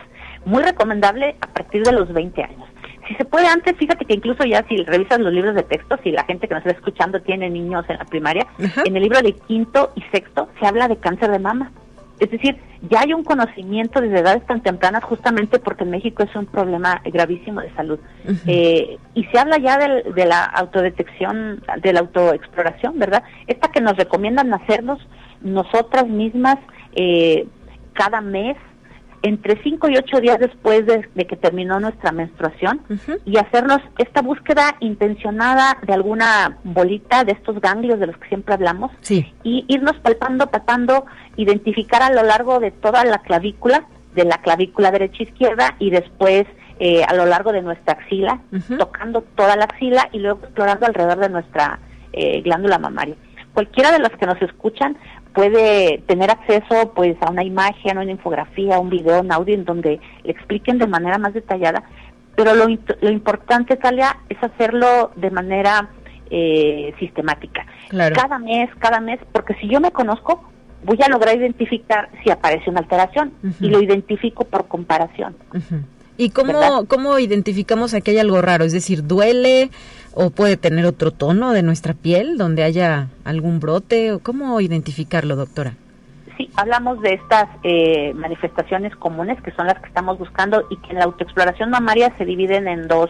muy recomendable a partir de los 20 años. Si se puede antes, fíjate que incluso ya si revisas los libros de texto, si la gente que nos está escuchando tiene niños en la primaria, uh-huh, en el libro de 5º y 6º se habla de cáncer de mama. Es decir, ya hay un conocimiento desde edades tan tempranas justamente porque en México es un problema gravísimo de salud. Uh-huh. Y se habla ya de la autodetección, de la autoexploración, ¿verdad? Esta que nos recomiendan hacernos nosotras mismas cada mes, entre 5 y 8 días después de que terminó nuestra menstruación, y hacernos esta búsqueda intencionada de alguna bolita de estos ganglios de los que siempre hablamos, y irnos palpando, identificar a lo largo de toda la clavícula, de la clavícula derecha-izquierda, y después a lo largo de nuestra axila, tocando toda la axila y luego explorando alrededor de nuestra glándula mamaria. Cualquiera de los que nos escuchan puede tener acceso pues a una imagen, a una infografía, a un video, un audio en donde le expliquen de manera más detallada, pero lo importante, Talia, es hacerlo de manera sistemática. Claro. Cada mes, porque si yo me conozco, voy a lograr identificar si aparece una alteración, y lo identifico por comparación. ¿Y cómo identificamos que hay algo raro? Es decir, ¿duele o puede tener otro tono de nuestra piel donde haya algún brote? ¿Cómo identificarlo, doctora? Sí, hablamos de estas manifestaciones comunes que son las que estamos buscando y que en la autoexploración mamaria se dividen en dos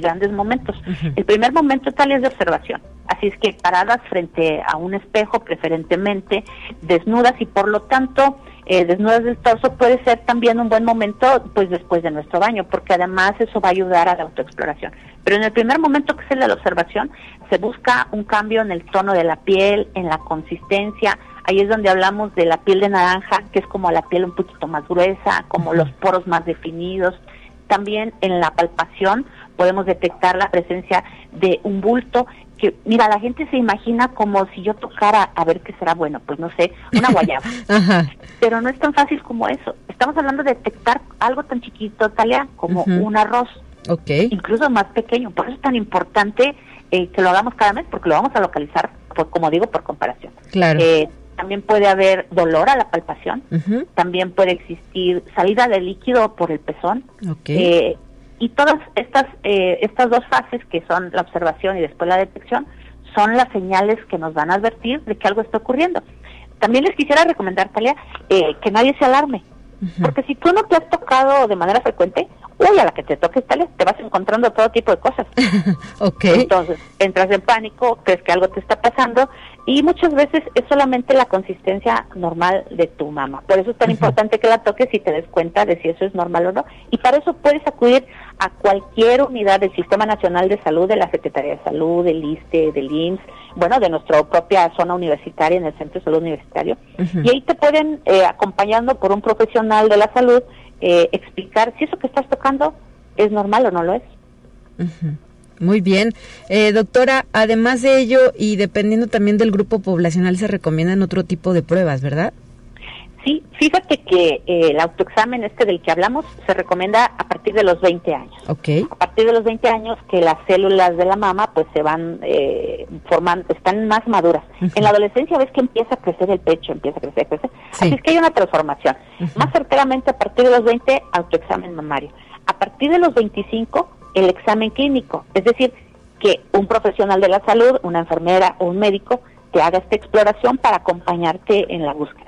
grandes momentos. El primer momento tal es de observación. Así es que paradas frente a un espejo, preferentemente desnudas, y por lo tanto desnudas del torso, puede ser también un buen momento pues después de nuestro baño, porque además eso va a ayudar a la autoexploración. Pero en el primer momento, que es el de la observación, se busca un cambio en el tono de la piel, en la consistencia. Ahí es donde hablamos de la piel de naranja, que es como la piel un poquito más gruesa, como los poros más definidos. También en la palpación podemos detectar la presencia de un bulto que, mira, la gente se imagina como si yo tocara, a ver qué será, bueno, pues no sé, una guayaba. Pero no es tan fácil como eso. Estamos hablando de detectar algo tan chiquito, Talia, como un arroz. Okay. Incluso más pequeño. Por eso es tan importante que lo hagamos cada mes, porque lo vamos a localizar, como digo, por comparación. Claro. También puede haber dolor a la palpación. También puede existir salida de líquido por el pezón. Okay. Y todas estas dos fases, que son la observación y después la detección, son las señales que nos van a advertir de que algo está ocurriendo. También les quisiera recomendar, Talia, que nadie se alarme. Porque si tú no te has tocado de manera frecuente, a la que te toques, Talia, te vas encontrando todo tipo de cosas. Okay. Entonces, entras en pánico, crees que algo te está pasando, y muchas veces es solamente la consistencia normal de tu mama. Por eso es tan importante que la toques y te des cuenta de si eso es normal o no. Y para eso puedes acudir a cualquier unidad del Sistema Nacional de Salud, de la Secretaría de Salud, del ISSSTE, del IMSS, bueno, de nuestra propia zona universitaria, en el Centro de Salud Universitario. Y ahí te pueden, acompañando por un profesional de la salud, explicar si eso que estás tocando es normal o no lo es. Muy bien. Doctora, además de ello, y dependiendo también del grupo poblacional, se recomiendan otro tipo de pruebas, ¿verdad? Sí, fíjate que el autoexamen del que hablamos se recomienda a partir de los 20 años. Okay. A partir de los 20 años que las células de la mama pues se van formando, están más maduras. En la adolescencia ves que empieza a crecer el pecho, empieza a crecer. Sí. Así es que hay una transformación. Más certeramente a partir de los 20, autoexamen mamario. A partir de los 25, el examen clínico. Es decir, que un profesional de la salud, una enfermera o un médico, te haga esta exploración para acompañarte en la búsqueda.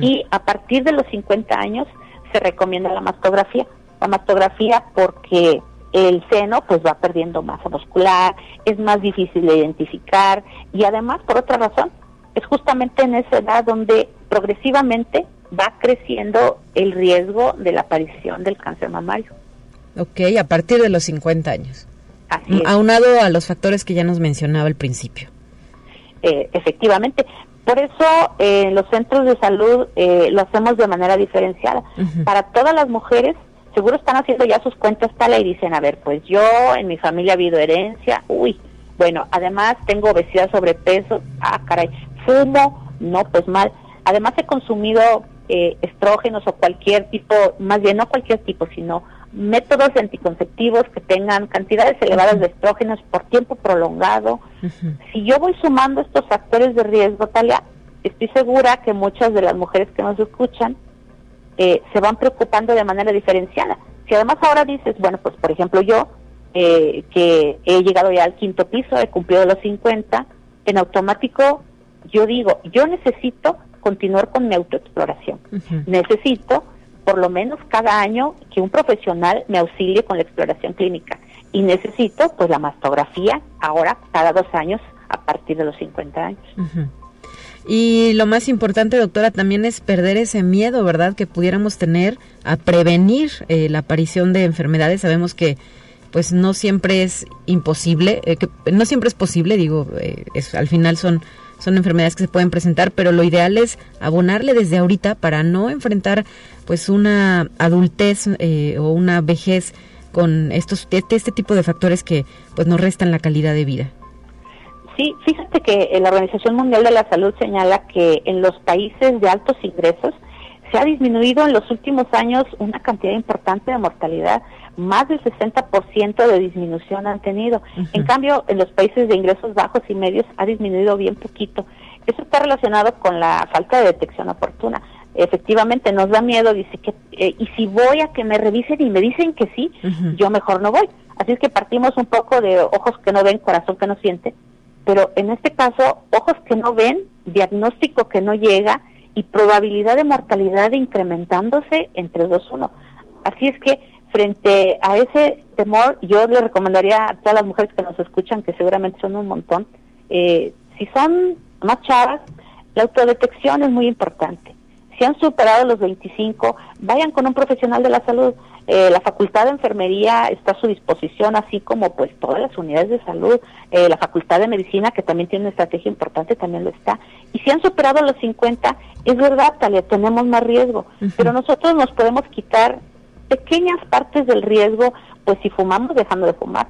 Y a partir de los 50 años se recomienda la mastografía. La mastografía porque el seno pues va perdiendo masa muscular, es más difícil de identificar, y además, por otra razón, es justamente en esa edad donde progresivamente va creciendo el riesgo de la aparición del cáncer mamario. Ok, a partir de los 50 años. Así es. Aunado a los factores que ya nos mencionaba al principio. Efectivamente. Por eso los centros de salud lo hacemos de manera diferenciada. Para todas las mujeres, seguro están haciendo ya sus cuentas tal y dicen, a ver, pues yo en mi familia ha habido herencia, bueno, además tengo obesidad, sobrepeso, fumo, no, pues mal. Además he consumido estrógenos o cualquier tipo, más bien no cualquier tipo, sino métodos anticonceptivos que tengan cantidades elevadas de estrógenos por tiempo prolongado. Si yo voy sumando estos factores de riesgo, Talia, estoy segura que muchas de las mujeres que nos escuchan se van preocupando de manera diferenciada. Si además ahora dices, bueno, pues por ejemplo yo, que he llegado ya al 5º piso, he cumplido los 50, en automático yo digo, yo necesito continuar con mi autoexploración. Necesito por lo menos cada año que un profesional me auxilie con la exploración clínica. Y necesito pues la mastografía ahora cada 2 años a partir de los 50 años. Y lo más importante, doctora, también es perder ese miedo, ¿verdad?, que pudiéramos tener a prevenir la aparición de enfermedades. Sabemos que pues no siempre es imposible, al final son enfermedades que se pueden presentar, pero lo ideal es abonarle desde ahorita para no enfrentar pues una adultez o una vejez con este tipo de factores que pues nos restan la calidad de vida. Sí, fíjate que la Organización Mundial de la Salud señala que en los países de altos ingresos se ha disminuido en los últimos años una cantidad importante de mortalidad, más del 60% de disminución han tenido. Uh-huh. En cambio, en los países de ingresos bajos y medios ha disminuido bien poquito. Eso está relacionado con la falta de detección oportuna. Efectivamente, nos da miedo, dice que, y si voy a que me revisen y me dicen que sí, uh-huh, yo mejor no voy. Así es que partimos un poco de ojos que no ven, corazón que no siente. Pero en este caso, ojos que no ven, diagnóstico que no llega y probabilidad de mortalidad incrementándose entre 2-1. Así es que frente a ese temor, yo le recomendaría a todas las mujeres que nos escuchan, que seguramente son un montón, si son más chavas, la autodetección es muy importante. Si han superado los 25, vayan con un profesional de la salud. La Facultad de Enfermería está a su disposición, así como pues todas las unidades de salud, la Facultad de Medicina, que también tiene una estrategia importante, también lo está. Y si han superado los 50, es verdad, Talia, tenemos más riesgo, uh-huh, pero nosotros nos podemos quitar pequeñas partes del riesgo, pues si fumamos, dejando de fumar,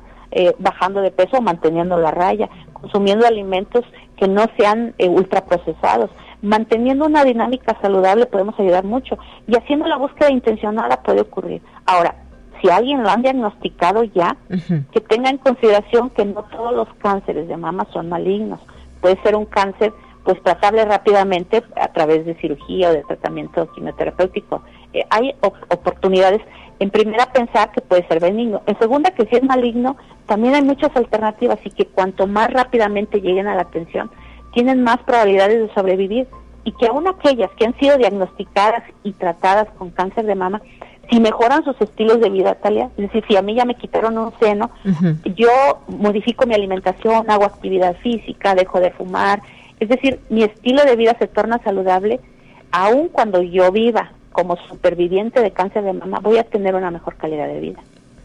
bajando de peso, manteniendo la raya, consumiendo alimentos que no sean ultraprocesados. Manteniendo una dinámica saludable podemos ayudar mucho, y haciendo la búsqueda intencionada puede ocurrir. Ahora, si alguien lo han diagnosticado ya, uh-huh, que tenga en consideración que no todos los cánceres de mama son malignos. Puede ser un cáncer pues tratable rápidamente a través de cirugía o de tratamiento quimioterapéutico. Hay oportunidades, en primera pensar que puede ser benigno, en segunda que si es maligno también hay muchas alternativas, y que cuanto más rápidamente lleguen a la atención tienen más probabilidades de sobrevivir, y que aún aquellas que han sido diagnosticadas y tratadas con cáncer de mama, si mejoran sus estilos de vida, Talia, es decir, si a mí ya me quitaron un seno, uh-huh, yo modifico mi alimentación, hago actividad física, dejo de fumar, es decir, mi estilo de vida se torna saludable, aun cuando yo viva como superviviente de cáncer de mama, voy a tener una mejor calidad de vida.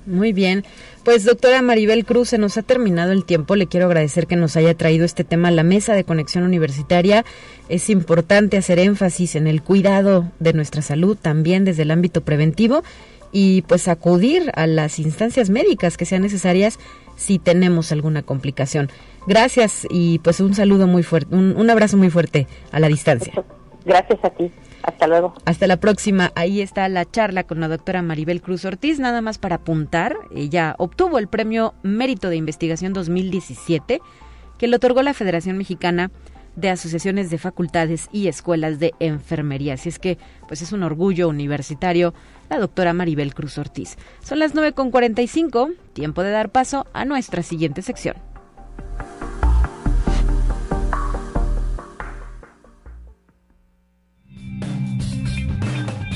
Muy bien, pues doctora Maribel Cruz, se nos ha terminado el tiempo, le quiero agradecer que nos haya traído este tema a la mesa de Conexión Universitaria. Es importante hacer énfasis en el cuidado de nuestra salud, también desde el ámbito preventivo, y pues acudir a las instancias médicas que sean necesarias si tenemos alguna complicación. Gracias y pues un saludo muy fuerte, un abrazo muy fuerte a la distancia. Gracias a ti. Hasta luego. Hasta la próxima. Ahí está la charla con la doctora Maribel Cruz Ortiz. Nada más para apuntar, ella obtuvo el Premio Mérito de Investigación 2017 que le otorgó la Federación Mexicana de Asociaciones de Facultades y Escuelas de Enfermería. Así es que pues es un orgullo universitario la doctora Maribel Cruz Ortiz. Son las 9:45, tiempo de dar paso a nuestra siguiente sección.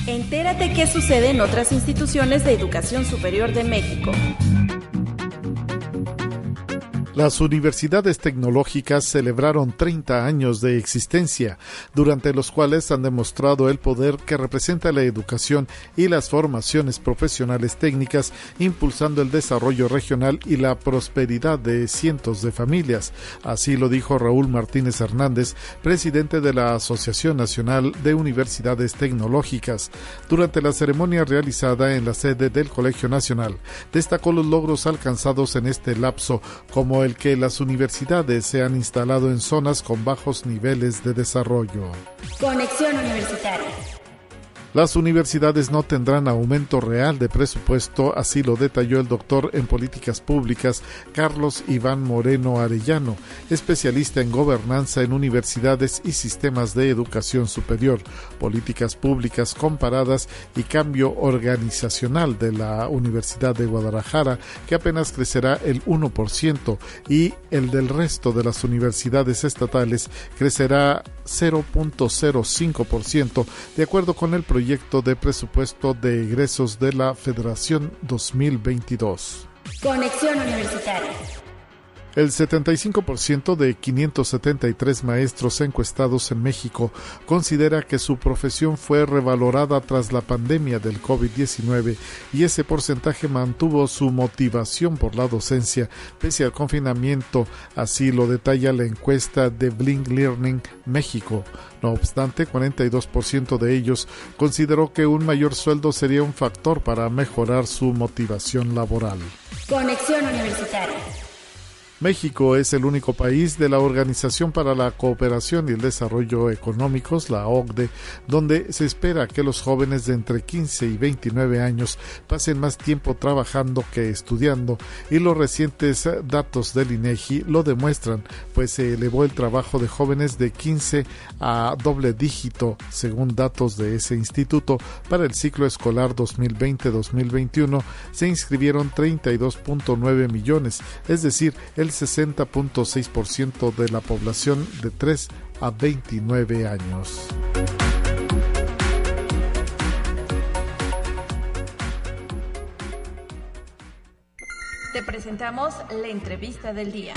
Entérate qué sucede en otras instituciones de educación superior de México. Las universidades tecnológicas celebraron 30 años de existencia, durante los cuales han demostrado el poder que representa la educación y las formaciones profesionales técnicas, impulsando el desarrollo regional y la prosperidad de cientos de familias. Así lo dijo Raúl Martínez Hernández, presidente de la Asociación Nacional de Universidades Tecnológicas, durante la ceremonia realizada en la sede del Colegio Nacional. Destacó los logros alcanzados en este lapso, como el que las universidades se han instalado en zonas con bajos niveles de desarrollo. Conexión Universitaria. Las universidades no tendrán aumento real de presupuesto, así lo detalló el doctor en políticas públicas Carlos Iván Moreno Arellano, especialista en gobernanza en universidades y sistemas de educación superior, políticas públicas comparadas y cambio organizacional de la Universidad de Guadalajara, que apenas crecerá el 1%, y el del resto de las universidades estatales crecerá 0.05%, de acuerdo con el proyecto de presupuesto de egresos de la Federación 2022. Conexión Universitaria. El 75% de 573 maestros encuestados en México considera que su profesión fue revalorada tras la pandemia del COVID-19 y ese porcentaje mantuvo su motivación por la docencia pese al confinamiento, así lo detalla la encuesta de Blink Learning México. No obstante, 42% de ellos consideró que un mayor sueldo sería un factor para mejorar su motivación laboral. Conexión Universitaria. México es el único país de la Organización para la Cooperación y el Desarrollo Económicos, la OCDE, donde se espera que los jóvenes de entre 15 y 29 años pasen más tiempo trabajando que estudiando, y los recientes datos del INEGI lo demuestran, pues se elevó el trabajo de jóvenes de 15 a doble dígito, según datos de ese instituto. Para el ciclo escolar 2020-2021 se inscribieron 32.9 millones, es decir, el 60.6% de la población de 3 a 29 años. Te presentamos la entrevista del día.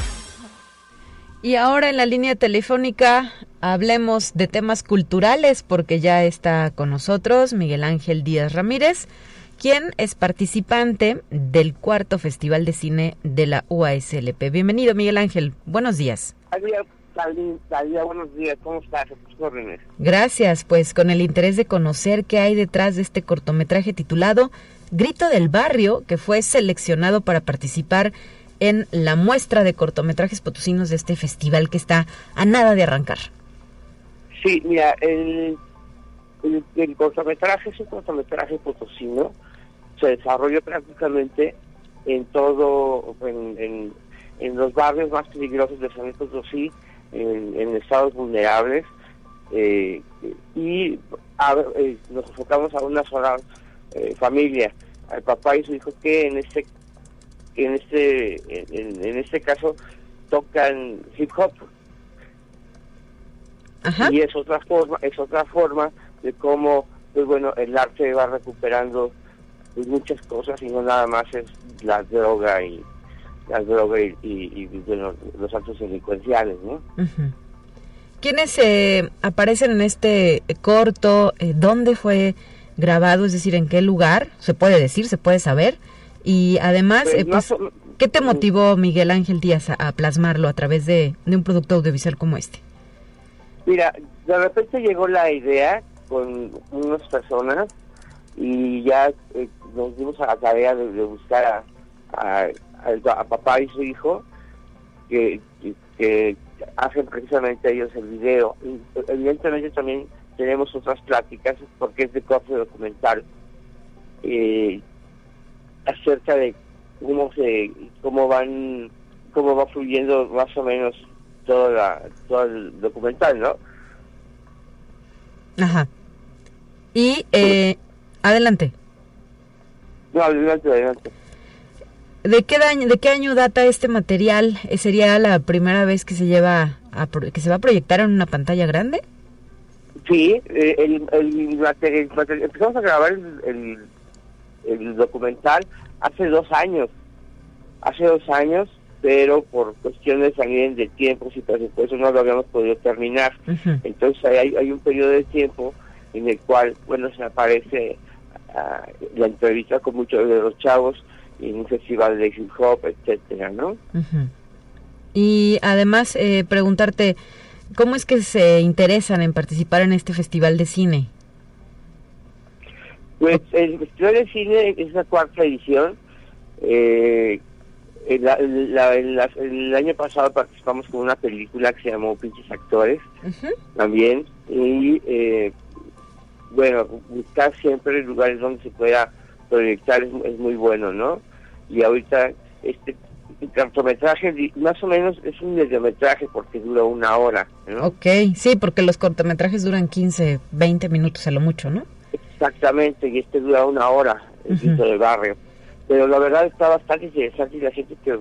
Y ahora en la línea telefónica hablemos de temas culturales porque ya está con nosotros Miguel Ángel Díaz Ramírez, quien es participante del cuarto Festival de Cine de la UASLP. Bienvenido, Miguel Ángel. Buenos días. Talia, buenos días. ¿Cómo estás? Gracias, pues con el interés de conocer qué hay detrás de este cortometraje titulado Grito del Barrio, que fue seleccionado para participar en la muestra de cortometrajes potosinos de este festival que está a nada de arrancar. Sí, mira, el cortometraje es un cortometraje potosino, se desarrolló prácticamente en los barrios más peligrosos de San Luis Potosí, en estados vulnerables, y nos enfocamos a una sola familia, al papá y su hijo, que en este caso tocan hip hop. Ajá. Y es otra forma de cómo, pues bueno, el arte va recuperando pues muchas cosas y no nada más es la droga y bueno, los actos delincuenciales, ¿no? Uh-huh. ¿Quiénes aparecen en este corto? ¿Dónde fue grabado? Es decir, ¿en qué lugar? ¿Se puede decir? ¿Se puede saber? Y además, ¿qué te motivó, Miguel Ángel Díaz, a plasmarlo a través de un producto audiovisual como este? Mira, de repente llegó la idea con unas personas y ya nos dimos a la tarea de buscar a papá y su hijo que hacen precisamente ellos el video. Y evidentemente también tenemos otras pláticas porque es de corte documental acerca de cómo va fluyendo más o menos todo el documental, ¿no? Ajá. Y adelante. No, adelante. ¿De qué año data este material? ¿Sería la primera vez que se va a proyectar en una pantalla grande? Sí, el material empezamos a grabar el documental hace dos años, pero por cuestiones también de tiempos y presupuestos no lo habíamos podido terminar. Uh-huh. Entonces hay un periodo de tiempo en el cual, bueno, se aparece la entrevista con muchos de los chavos en un festival de hip hop, etcétera, ¿no? Uh-huh. Y además preguntarte, ¿cómo es que se interesan en participar en este festival de cine? Pues el festival de cine es la cuarta edición. El año pasado participamos con una película que se llamó Pinches Actores, uh-huh, también, y bueno, buscar siempre lugares donde se pueda proyectar es muy bueno, ¿no? Y ahorita este cortometraje más o menos es un mediometraje porque dura 1 hora, ¿no? Okay, sí, porque los cortometrajes duran 15, 20 minutos a lo mucho, ¿no? Exactamente, y este dura 1 hora, el Grito del Barrio. Pero la verdad está bastante interesante y la gente que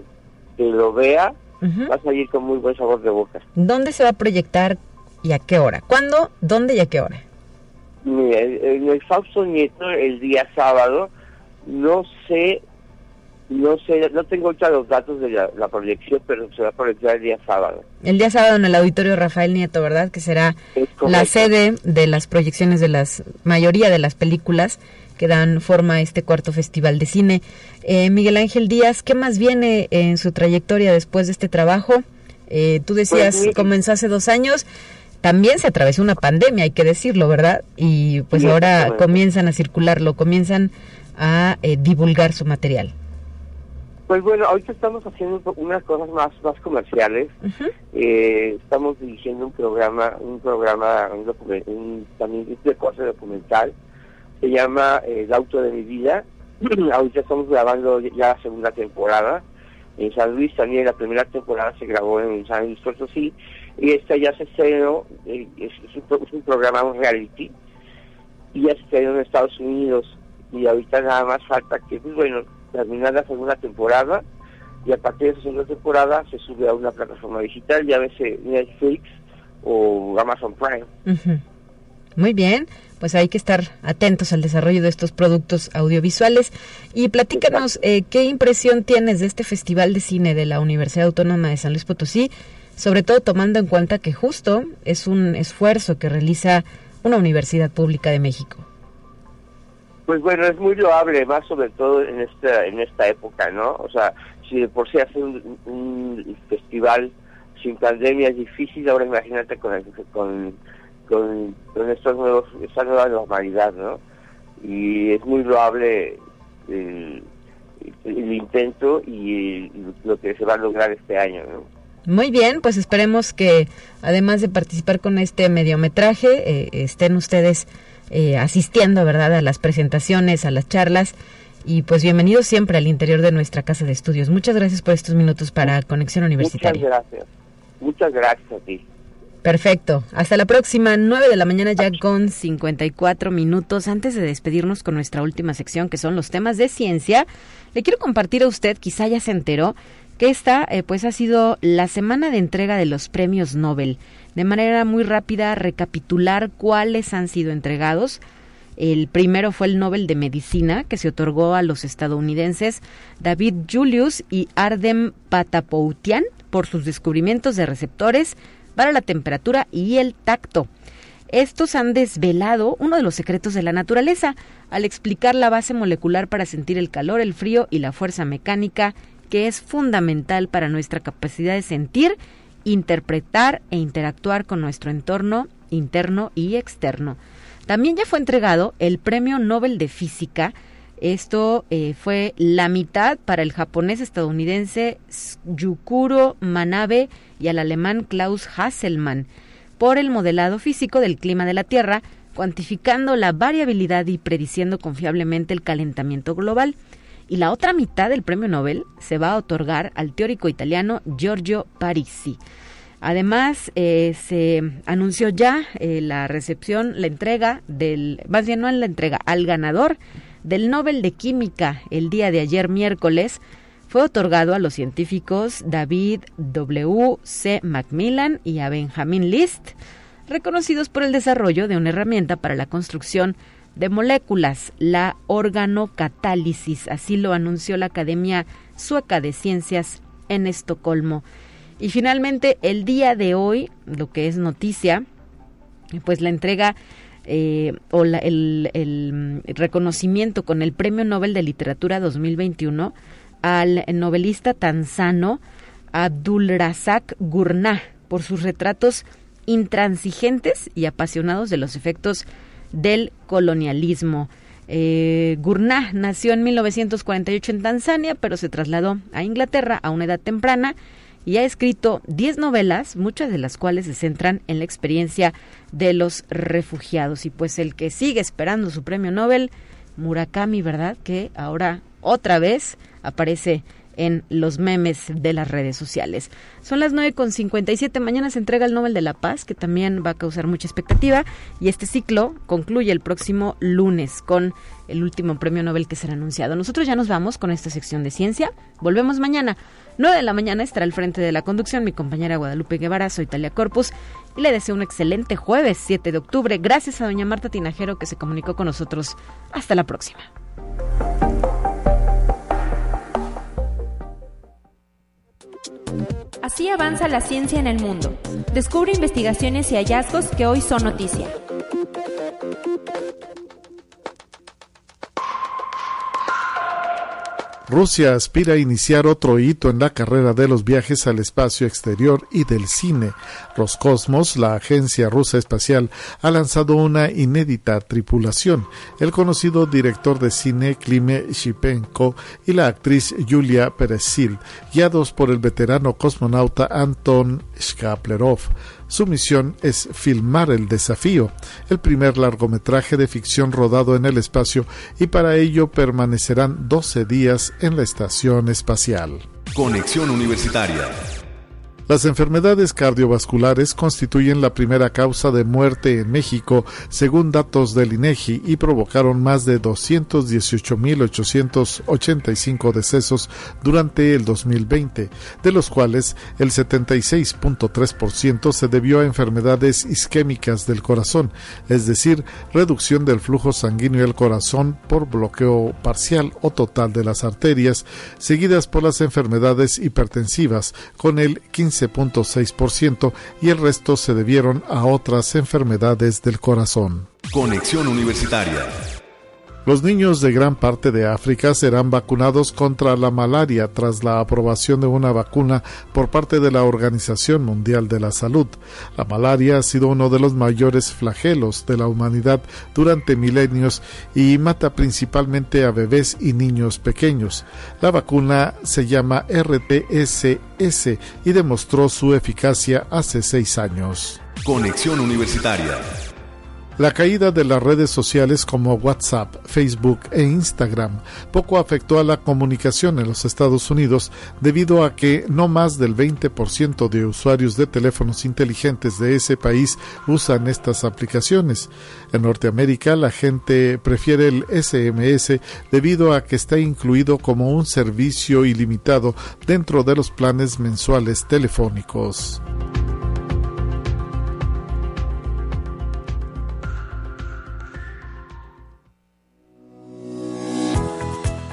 lo vea, uh-huh, va a salir con muy buen sabor de boca. ¿Dónde se va a proyectar y a qué hora? ¿Cuándo, dónde y a qué hora? Mira, en el Fausto Nieto el día sábado, no sé No sé, no tengo ahorita los datos de la proyección, pero se va a proyectar el día sábado. El día sábado en el auditorio Rafael Nieto, ¿verdad? Que será la sede de las proyecciones de las mayoría de las películas que dan forma a este cuarto festival de cine. Miguel Ángel Díaz, ¿qué más viene en su trayectoria después de este trabajo? Tú decías, pues, comenzó hace 2 años, también se atravesó una pandemia, hay que decirlo, ¿verdad? Y pues bien, ahora bien, comienzan a circularlo, comienzan a divulgar su material. Pues bueno, ahorita estamos haciendo unas cosas más comerciales. Uh-huh. Estamos dirigiendo un corte documental, se llama El auto de mi vida. Ahorita estamos grabando ya la segunda temporada en San Luis. También la primera temporada se grabó en San Luis Potosí, y esta ya se estrenó, es un programa, un reality, y ya se estrenó en Estados Unidos, y ahorita nada más falta que, pues bueno, terminar la segunda temporada, y a partir de esa segunda temporada se sube a una plataforma digital, ya veces Netflix o Amazon Prime. Uh-huh. Muy bien, pues hay que estar atentos al desarrollo de estos productos audiovisuales. Y platícanos, ¿qué impresión tienes de este Festival de Cine de la Universidad Autónoma de San Luis Potosí? Sobre todo tomando en cuenta que justo es un esfuerzo que realiza una universidad pública de México. Pues bueno, es muy loable, más sobre todo en esta época, ¿no? O sea, si de por sí hacer un festival sin pandemia es difícil, ahora imagínate con esta nueva normalidad, ¿no? Y es muy loable el intento y lo que se va a lograr este año, ¿no? Muy bien, pues esperemos que además de participar con este mediometraje, estén ustedes asistiendo, ¿verdad?, a las presentaciones, a las charlas, y pues bienvenidos siempre al interior de nuestra casa de estudios. Muchas gracias por estos minutos para Conexión Universitaria. Muchas gracias a ti. Perfecto, hasta la próxima, 9 de la mañana ya con 54 minutos. Antes de despedirnos con nuestra última sección, que son los temas de ciencia, le quiero compartir a usted, quizá ya se enteró, que esta pues ha sido la semana de entrega de los premios Nobel. De manera muy rápida, recapitular cuáles han sido entregados. El primero fue el Nobel de Medicina, que se otorgó a los estadounidenses David Julius y Ardem Patapoutian por sus descubrimientos de receptores para la temperatura y el tacto. Estos han desvelado uno de los secretos de la naturaleza al explicar la base molecular para sentir el calor, el frío y la fuerza mecánica, que es fundamental para nuestra capacidad de sentir, interpretar e interactuar con nuestro entorno interno y externo. También ya fue entregado el Premio Nobel de Física. Esto fue la mitad para el japonés estadounidense Yukuro Manabe y al alemán Klaus Hasselmann por el modelado físico del clima de la Tierra, cuantificando la variabilidad y prediciendo confiablemente el calentamiento global. Y la otra mitad del premio Nobel se va a otorgar al teórico italiano Giorgio Parisi. Además, se anunció ya al ganador del Nobel de Química. El día de ayer, miércoles, fue otorgado a los científicos David W. C. Macmillan y a Benjamin List, reconocidos por el desarrollo de una herramienta para la construcción de moléculas, la organocatálisis, así lo anunció la Academia Sueca de Ciencias en Estocolmo. Y finalmente, el día de hoy, lo que es noticia, pues la entrega el reconocimiento con el Premio Nobel de Literatura 2021 al novelista tanzano Abdulrazak Gurnah por sus retratos intransigentes y apasionados de los efectos del colonialismo. Gurnah nació en 1948 en Tanzania, pero se trasladó a Inglaterra a una edad temprana y ha escrito 10 novelas, muchas de las cuales se centran en la experiencia de los refugiados. Y pues el que sigue esperando su premio Nobel, Murakami, ¿verdad?, que ahora otra vez aparece en los memes de las redes sociales. Son las 9:57, mañana se entrega el Nobel de la Paz, que también va a causar mucha expectativa, y este ciclo concluye el próximo lunes con el último premio Nobel que será anunciado. Nosotros ya nos vamos con esta sección de ciencia, volvemos mañana, 9 de la mañana estará al frente de la conducción mi compañera Guadalupe Guevara, soy Talia Corpus, y le deseo un excelente jueves 7 de octubre, gracias a doña Marta Tinajero que se comunicó con nosotros. Hasta la próxima. Así avanza la ciencia en el mundo. Descubre investigaciones y hallazgos que hoy son noticia. Rusia aspira a iniciar otro hito en la carrera de los viajes al espacio exterior y del cine. Roscosmos, la agencia rusa espacial, ha lanzado una inédita tripulación. El conocido director de cine Klime Shipenko y la actriz Yulia Perezil, guiados por el veterano cosmonauta Anton Shkaplerov. Su misión es filmar El Desafío, el primer largometraje de ficción rodado en el espacio, y para ello permanecerán 12 días en la estación espacial. Conexión Universitaria. Las enfermedades cardiovasculares constituyen la primera causa de muerte en México, según datos del INEGI, y provocaron más de 218.885 decesos durante el 2020, de los cuales el 76.3% se debió a enfermedades isquémicas del corazón, es decir, reducción del flujo sanguíneo al corazón por bloqueo parcial o total de las arterias, seguidas por las enfermedades hipertensivas, con el 15.6%, y el resto se debieron a otras enfermedades del corazón. Conexión Universitaria. Los niños de gran parte de África serán vacunados contra la malaria tras la aprobación de una vacuna por parte de la Organización Mundial de la Salud. La malaria ha sido uno de los mayores flagelos de la humanidad durante milenios y mata principalmente a bebés y niños pequeños. La vacuna se llama RTS-S y demostró su eficacia hace 6 años. Conexión Universitaria. La caída de las redes sociales como WhatsApp, Facebook e Instagram poco afectó a la comunicación en los Estados Unidos debido a que no más del 20% de usuarios de teléfonos inteligentes de ese país usan estas aplicaciones. En Norteamérica, la gente prefiere el SMS debido a que está incluido como un servicio ilimitado dentro de los planes mensuales telefónicos.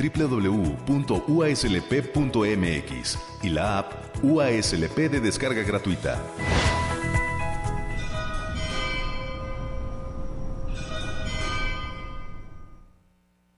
www.uaslp.mx y la app UASLP de descarga gratuita.